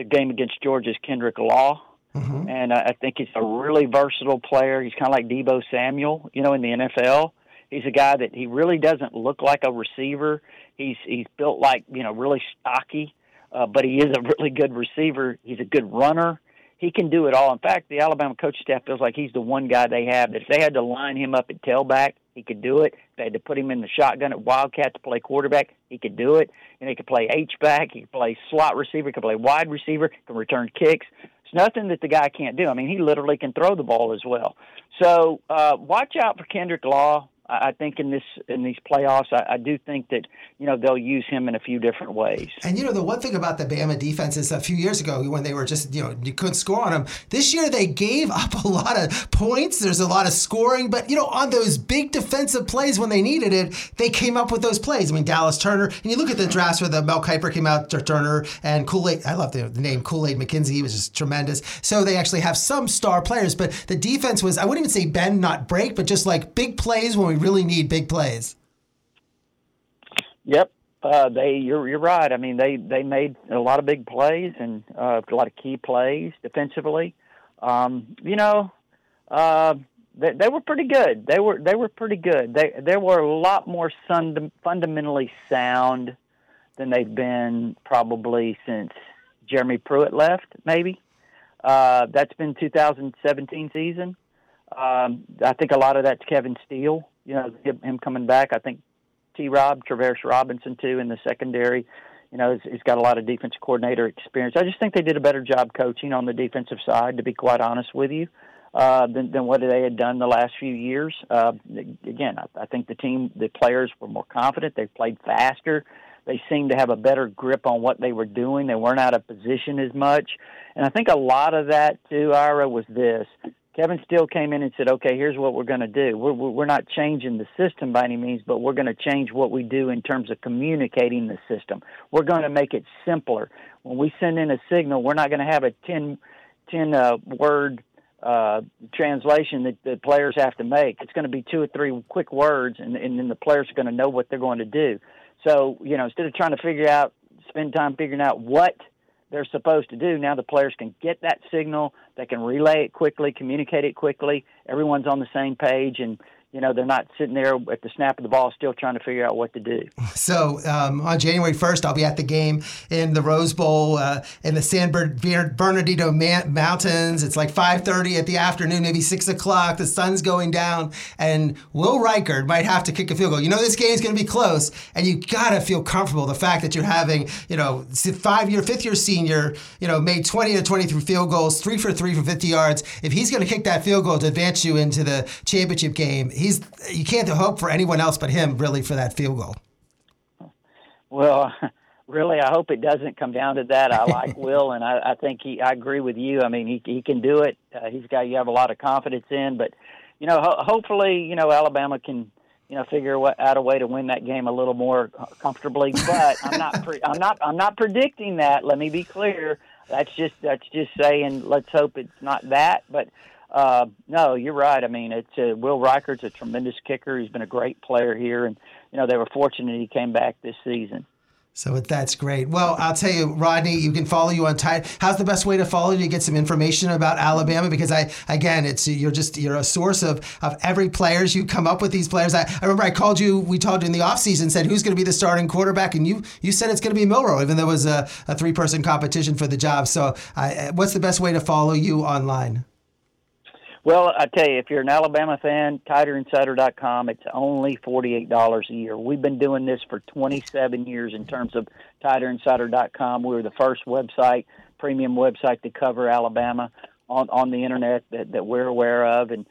the game against Georgia's Kendrick Law. Mm-hmm. And I think he's a really versatile player. He's kind of like Deebo Samuel, you know, in the NFL. He's a guy that he really doesn't look like a receiver. He's built like, you know, really stocky, but he is a really good receiver. He's a good runner. He can do it all. In fact, the Alabama coaching staff feels like he's the one guy they have. If they had to line him up at tailback, he could do it. If they had to put him in the shotgun at Wildcat to play quarterback, he could do it. And he could play H-back. He could play slot receiver. He could play wide receiver. He can return kicks. There's nothing that the guy can't do. I mean, he literally can throw the ball as well. So watch out for Kendrick Law. I think in these playoffs, I do think that, you know, they'll use him in a few different ways. And, you know, the one thing about the Bama defense is a few years ago when they were just, you know, you couldn't score on them. This year they gave up a lot of points. There's a lot of scoring. But, you know, on those big defensive plays when they needed it, they came up with those plays. I mean, Dallas Turner. And you look at the drafts where the Mel Kiper came out, Turner, and Kool-Aid. I love the name Kool-Aid McKenzie. He was just tremendous. So they actually have some star players. But the defense was, I wouldn't even say bend, not break, but just like big plays when we really need big plays. Yep, you're right. I mean, they made a lot of big plays and a lot of key plays defensively. They were pretty good. They were pretty good. They were a lot more fundamentally sound than they've been probably since Jeremy Pruitt left. Maybe that's been 2017 season. I think a lot of that's Kevin Steele. You know, him coming back. I think T-Rob, Traverse Robinson, too, in the secondary, you know, he's got a lot of defense coordinator experience. I just think they did a better job coaching on the defensive side, to be quite honest with you, than what they had done the last few years. Again, I think the players were more confident. They played faster. They seemed to have a better grip on what they were doing. They weren't out of position as much. And I think a lot of that, too, Ira, was this. Kevin Steele came in and said, okay, here's what we're going to do. We're not changing the system by any means, but we're going to change what we do in terms of communicating the system. We're going to make it simpler. When we send in a signal, we're not going to have a 10-word translation that the players have to make. It's going to be two or three quick words, and then the players are going to know what they're going to do. So, you know, instead of trying to spend time figuring out what they're supposed to do. Now the players can get that signal. They can relay it quickly, communicate it quickly. Everyone's on the same page, and, you know, they're not sitting there at the snap of the ball still trying to figure out what to do. So on January 1st, I'll be at the game in the Rose Bowl in the San Bernardino Mountains. It's like 5:30 in the afternoon, maybe 6 o'clock. The sun's going down, and Will Reichard might have to kick a field goal. You know this game's going to be close, and you got to feel comfortable the fact that you're having, you know, fifth-year senior, you know, made 20 to 23 field goals, 3 for 3 from 50 yards. If he's going to kick that field goal to advance you into the championship game, you can't hope for anyone else but him, really, for that field goal. Well, really, I hope it doesn't come down to that. I like Will, and I think I agree with you. I mean, he can do it. You have a lot of confidence in, but, you know, hopefully, you know, Alabama can, you know, figure out a way to win that game a little more comfortably. But I'm not predicting that. Let me be clear. That's just saying. Let's hope it's not that, but. No, you're right. I mean, it's Will Reichard's a tremendous kicker. He's been a great player here, and, you know, they were fortunate he came back this season. So that's great. Well, I'll tell you, Rodney, you can follow you on Tider. How's the best way to follow you to get some information about Alabama? Because you're a source of every players. You come up with these players. I remember I called you. We talked in the offseason, said who's going to be the starting quarterback, and you said it's going to be Milroe, even though it was a 3-person competition for the job. So, what's the best way to follow you online? Well, I tell you, if you're an Alabama fan, TiderInsider.com, it's only $48 a year. We've been doing this for 27 years in terms of TiderInsider.com. We were the first website, premium website, to cover Alabama on the Internet that we're aware of. And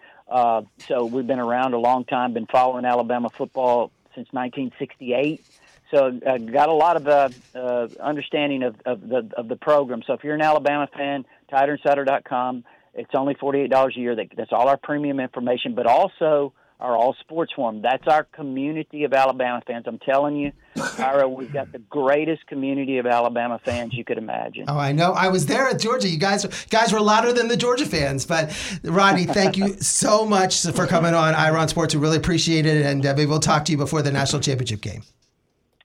so we've been around a long time, been following Alabama football since 1968. So I got a lot of understanding of the program. So if you're an Alabama fan, TiderInsider.com. It's only $48 a year. That's all our premium information, but also our all-sports forum. That's our community of Alabama fans. I'm telling you, Ira, we've got the greatest community of Alabama fans you could imagine. Oh, I know. I was there at Georgia. You guys were louder than the Georgia fans. But, Rodney, thank you so much for coming on Ira on Sports. We really appreciate it, and maybe we'll talk to you before the national championship game.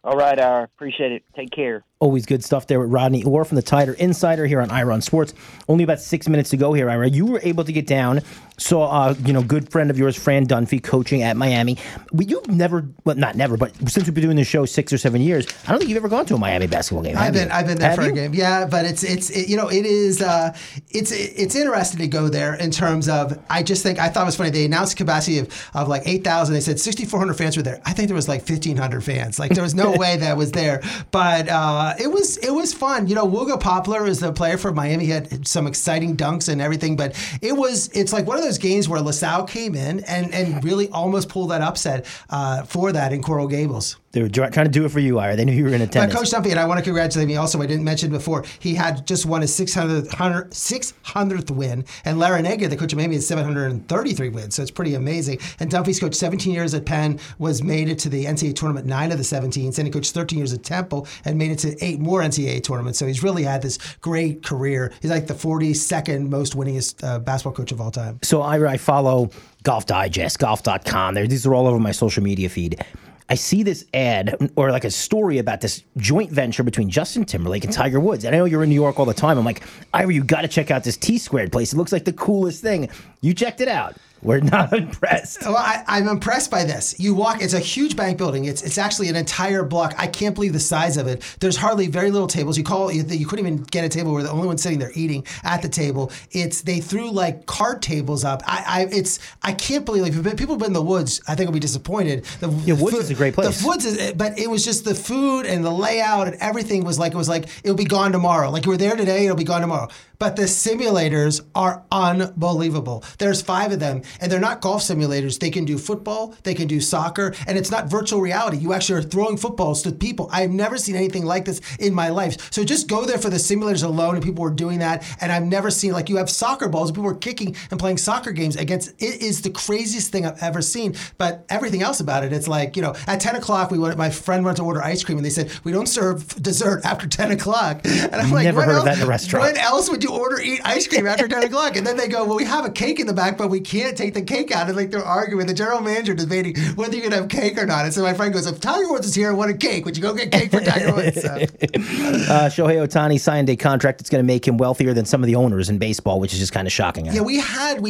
All right, Ira. Appreciate it. Take care. Always good stuff there with Rodney Orr from the Tider Insider here on Ira on Sports. Only about 6 minutes to go here, Ira. You were able to get down, saw good friend of yours, Fran Dunphy, coaching at Miami. You've never, well, not never, but since we've been doing this show 6 or 7 years, I don't think you've ever gone to a Miami basketball game. I've been there for a game, yeah. But it's interesting to go there in terms of I thought it was funny they announced the capacity of like 8,000. They said 6,400 fans were there. I think there was like 1,500 fans. Like there was no way that was there, but it was fun. Wooga Poplar is the player for Miami. He had some exciting dunks and everything, but it's like one of those games where LaSalle came in and really almost pulled that upset for that in Coral Gables. They were trying to do it for you, Ira. They knew you were in attendance. Coach Dunphy, and I want to congratulate him also. I didn't mention before, he had just won his 600th win, and Larinaga, the coach of Miami, had 733 wins, so it's pretty amazing. And Dunphy's coached 17 years at Penn, made it to the NCAA tournament 9 of the 17, and he coached 13 years at Temple and made it to 8 more NCAA tournaments, so he's really had this great career. He's like the 42nd most winningest basketball coach of all time. So, Ira, I follow Golf Digest, golf.com. These are all over my social media feed. I see this ad or like a story about this joint venture between Justin Timberlake and Tiger Woods. And I know you're in New York all the time. I'm like, Ira, you got to check out this T-Squared place. It looks like the coolest thing. You checked it out. We're not impressed. Well, I'm impressed by this. You walk, it's a huge bank building. It's actually an entire block. I can't believe the size of it. There's very little tables. You couldn't even get a table. We're the only ones sitting there eating at the table. They threw like card tables up. I can't believe it. If people have been in the woods, I think will be disappointed. The woods is a great place. The woods is, but it was just the food and the layout and everything was like, it'll be gone tomorrow. Like you were there today, it'll be gone tomorrow. But the simulators are unbelievable. There's 5 of them, and they're not golf simulators. They can do football, they can do soccer, and it's not virtual reality. You actually are throwing footballs to people. I've never seen anything like this in my life. So just go there for the simulators alone, and people were doing that, and I've never seen, like you have soccer balls, and people were kicking and playing soccer games against, it is the craziest thing I've ever seen. But everything else about it, it's like, at 10 o'clock, my friend went to order ice cream, and they said, we don't serve dessert after 10 o'clock. And I'm like, never heard of that in a restaurant. When else would you eat ice cream after 10 o'clock? And then they go, well, we have a cake in the back, but we can't take the cake out. And like they're arguing, the general manager debating whether you can have cake or not. And so my friend goes, if Tiger Woods is here, I want a cake. Would you go get cake for Tiger Woods? So. Shohei Ohtani signed a contract that's going to make him wealthier than some of the owners in baseball, which is just kind of shocking. Yeah, we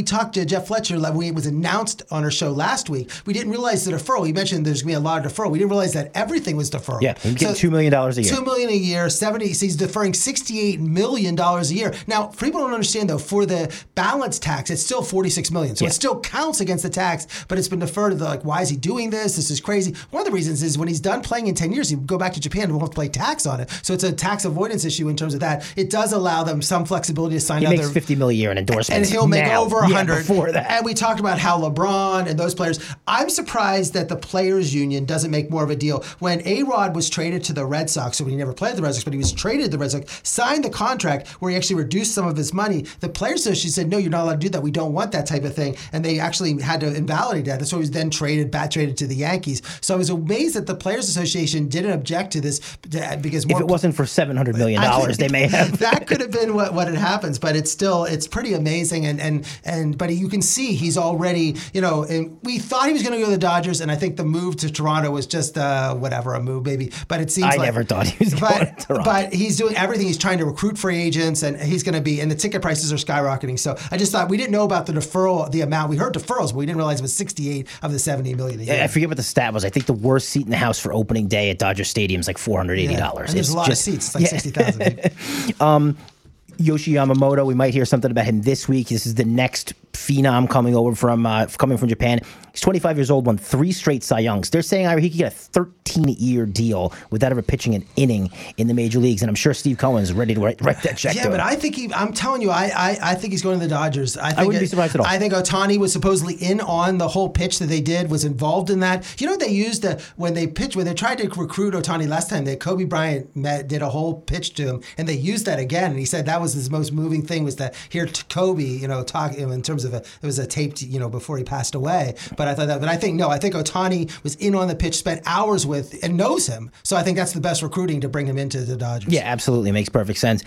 talked to Jeff Fletcher. It was announced on our show last week. We didn't realize the deferral. He mentioned there's going to be a lot of deferral. We didn't realize that everything was deferral. Yeah, he's getting $2 million a year. $2 million a year. So he's deferring $68 million a year. Now, people don't understand, though, for the balance tax, it's still $46 million. So it still counts against the tax, but it's been deferred to why is he doing this? This is crazy. One of the reasons is when he's done playing in 10 years, he'll go back to Japan and won't play tax on it. So it's a tax avoidance issue in terms of that. It does allow them some flexibility to sign he other. He makes $50 million a year in endorsements. And he'll make over $100 before that. And we talked about how LeBron and those players. I'm surprised that the Players Union doesn't make more of a deal. When A-Rod was traded to the Red Sox, so he never played the Red Sox, but he was traded to the Red Sox, signed the contract where he actually reduced some of his money. The Players Association said, no, you're not allowed to do that. We don't want that type of thing. And they actually had to invalidate that. That's why he was then traded to the Yankees. So I was amazed that the Players Association didn't object to this because if it wasn't for $700 million, they may have. That could have been what had happens, but it's pretty amazing. But you can see he's already, and we thought he was going to go to the Dodgers, and I think the move to Toronto was just a move, maybe. But it seems I never thought he was going to Toronto. But he's doing everything. He's trying to recruit free agents, and he's going to be, and the ticket prices are skyrocketing. So I just thought we didn't know about the deferral, the amount. We heard deferrals, but we didn't realize it was 68 of the 70 million a year. I forget what the stat was. I think the worst seat in the house for opening day at Dodger Stadium is like $480. Yeah. And there's a lot of seats. It's like 60,000. Yoshi Yamamoto, we might hear something about him this week. This is the next phenom coming over from Japan. He's 25 years old, won 3 straight Cy Youngs. They're saying he could get a 13-year deal without ever pitching an inning in the major leagues, and I'm sure Steve Cohen is ready to write that check. Yeah, but I think I'm telling you, I think he's going to the Dodgers. I wouldn't be surprised at all. I think Ohtani was supposedly in on the whole pitch that they did, was involved in that. You know what they used when they tried to recruit Ohtani last time, that Kobe Bryant did a whole pitch to him, and they used that again, and he said that was his most moving thing was to hear Kobe, talk in terms of it was a taped, before he passed away. But I thought that. But I think Ohtani was in on the pitch, spent hours with, and knows him. So I think that's the best recruiting to bring him into the Dodgers. Yeah, absolutely, makes perfect sense.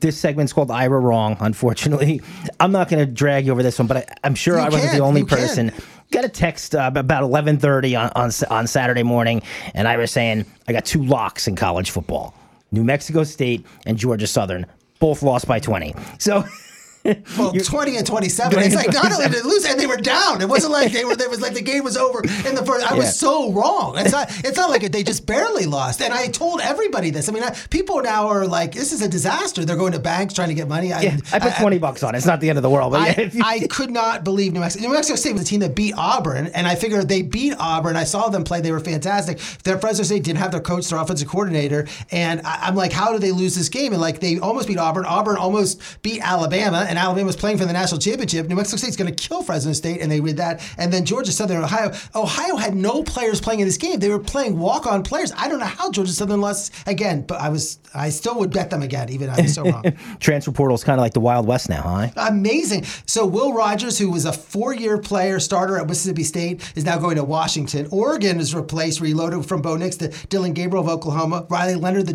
This segment's called Ira Wrong. Unfortunately, I'm not going to drag you over this one, but I'm sure I wasn't the only person. Got a text about 11:30 on Saturday morning, and Ira saying I got 2 locks in college football. New Mexico State, and Georgia Southern. Both lost by 20. So... Well, 20 and 27. 20 it's like, not only did they lose, and they were down. It wasn't like they were. There was like the game was over in the first. I was so wrong. It's not like they just barely lost. And I told everybody this. I mean, people now are like, this is a disaster. They're going to banks trying to get money. I put $20 on it. It's not the end of the world. But I could not believe New Mexico. New Mexico State was a team that beat Auburn, and I figured they beat Auburn. I saw them play. They were fantastic. Their Fresno State didn't have their coach, their offensive coordinator, and I'm like, how do they lose this game? And like, they almost beat Auburn. Auburn almost beat Alabama, and Alabama was playing for the national championship. New Mexico State's going to kill Fresno State, and they did that. And then Georgia Southern, Ohio. Ohio had no players playing in this game. They were playing walk-on players. I don't know how Georgia Southern lost again, but I still would bet them again, even I was so wrong. Transfer portal is kind of like the Wild West now, huh? Amazing. So Will Rogers, who was a four-year player starter at Mississippi State, is now going to Washington. Oregon is replaced, reloaded from Bo Nix to Dylan Gabriel of Oklahoma. Riley Leonard, the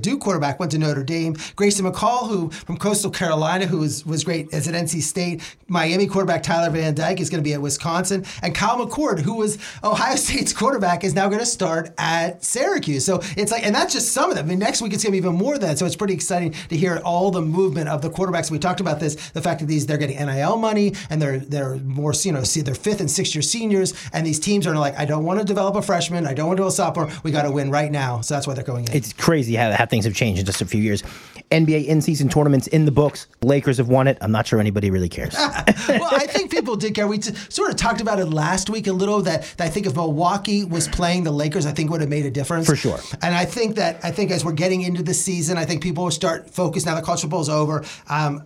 Duke quarterback, went to Notre Dame. Grayson McCall, from Coastal Carolina, who was great as at NC State. Miami quarterback Tyler Van Dyke is going to be at Wisconsin. And Kyle McCord, who was Ohio State's quarterback, is now going to start at Syracuse. So it's like, and that's just some of them. I mean, next week it's going to be even more than that. So it's pretty exciting to hear all the movement of the quarterbacks. We talked about this, the fact that they're getting NIL money, and they're more, they're 5th and 6th year seniors. And these teams are like, I don't want to develop a freshman. I don't want to do a sophomore. We got to win right now. So that's why they're going in. It's crazy how things have changed in just a few years. NBA in-season tournaments in the books. Lakers have won it. I'm not sure anybody really cares. Well, I think people did care. We sort of talked about it last week a little, that I think if Milwaukee was playing the Lakers, I think would have made a difference. For sure. And I think as we're getting into the season, I think people will start focused now that College Football is over.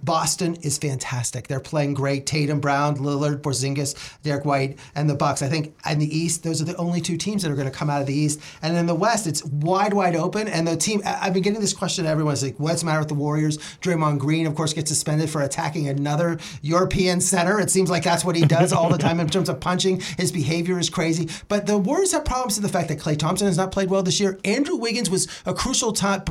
Boston is fantastic. They're playing great. Tatum, Brown, Lillard, Porzingis, Derek White, and the Bucks. I think in the East, those are the only two teams that are going to come out of the East. And in the West, it's wide open. And the team, I've been getting this question to everyone. It's like, what's the matter with the Warriors? Draymond Green, of course, gets suspended for attacking another European center. It seems like that's what he does all the time in terms of punching. His behavior is crazy. But the Warriors have problems with the fact that Klay Thompson has not played well this year. Andrew Wiggins was a crucial part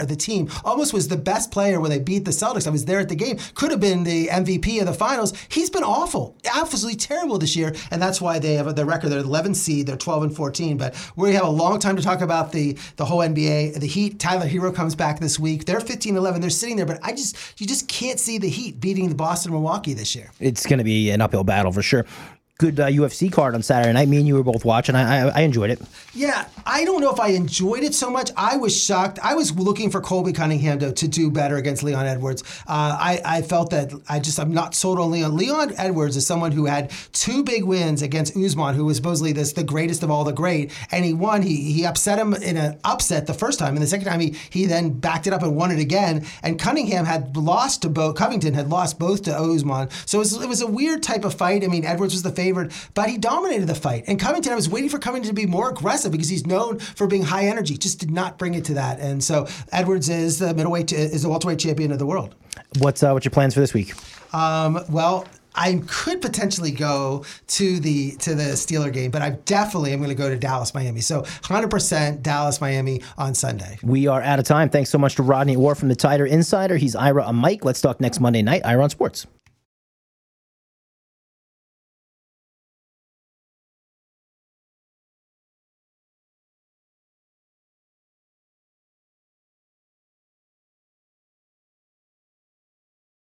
of the team. Almost was the best player when they beat the Celtics. I was there at the game. Could have been the MVP of the finals. He's been awful. Absolutely terrible this year. And that's why they have their record. They're 11th seed. They're 12-14. But we have a long time to talk about the whole NBA. The Heat, Tyler Hero comes back this week. They're 15-11. They're sitting there. But you just can't see the Heat beating the Boston Milwaukee this year. It's going to be an uphill battle for sure. Good UFC card on Saturday night. Me and you were both watching. I enjoyed it. Yeah, I don't know if I enjoyed it so much. I was shocked. I was looking for Colby Cunningham to do better against Leon Edwards. I felt that I'm not sold on Leon. Leon Edwards is someone who had two big wins against Usman, who was supposedly the greatest of all the great, and he won. He upset him in an upset the first time, and the second time he then backed it up and won it again. And Cunningham had lost to both. Covington had lost both to Usman, so it was a weird type of fight. I mean, Edwards was the favorite, but he dominated the fight. And Covington, I was waiting for Covington to be more aggressive because he's known for being high energy. Just did not bring it to that. And so Edwards is the welterweight champion of the world. What's your plans for this week? Well, I could potentially go to the Steeler game, but I'm going to go to Dallas, Miami. So 100% Dallas, Miami on Sunday. We are out of time. Thanks so much to Rodney Orr from the Tider Insider. He's Ira, a Mike. Let's talk next Monday night. Ira on Sports.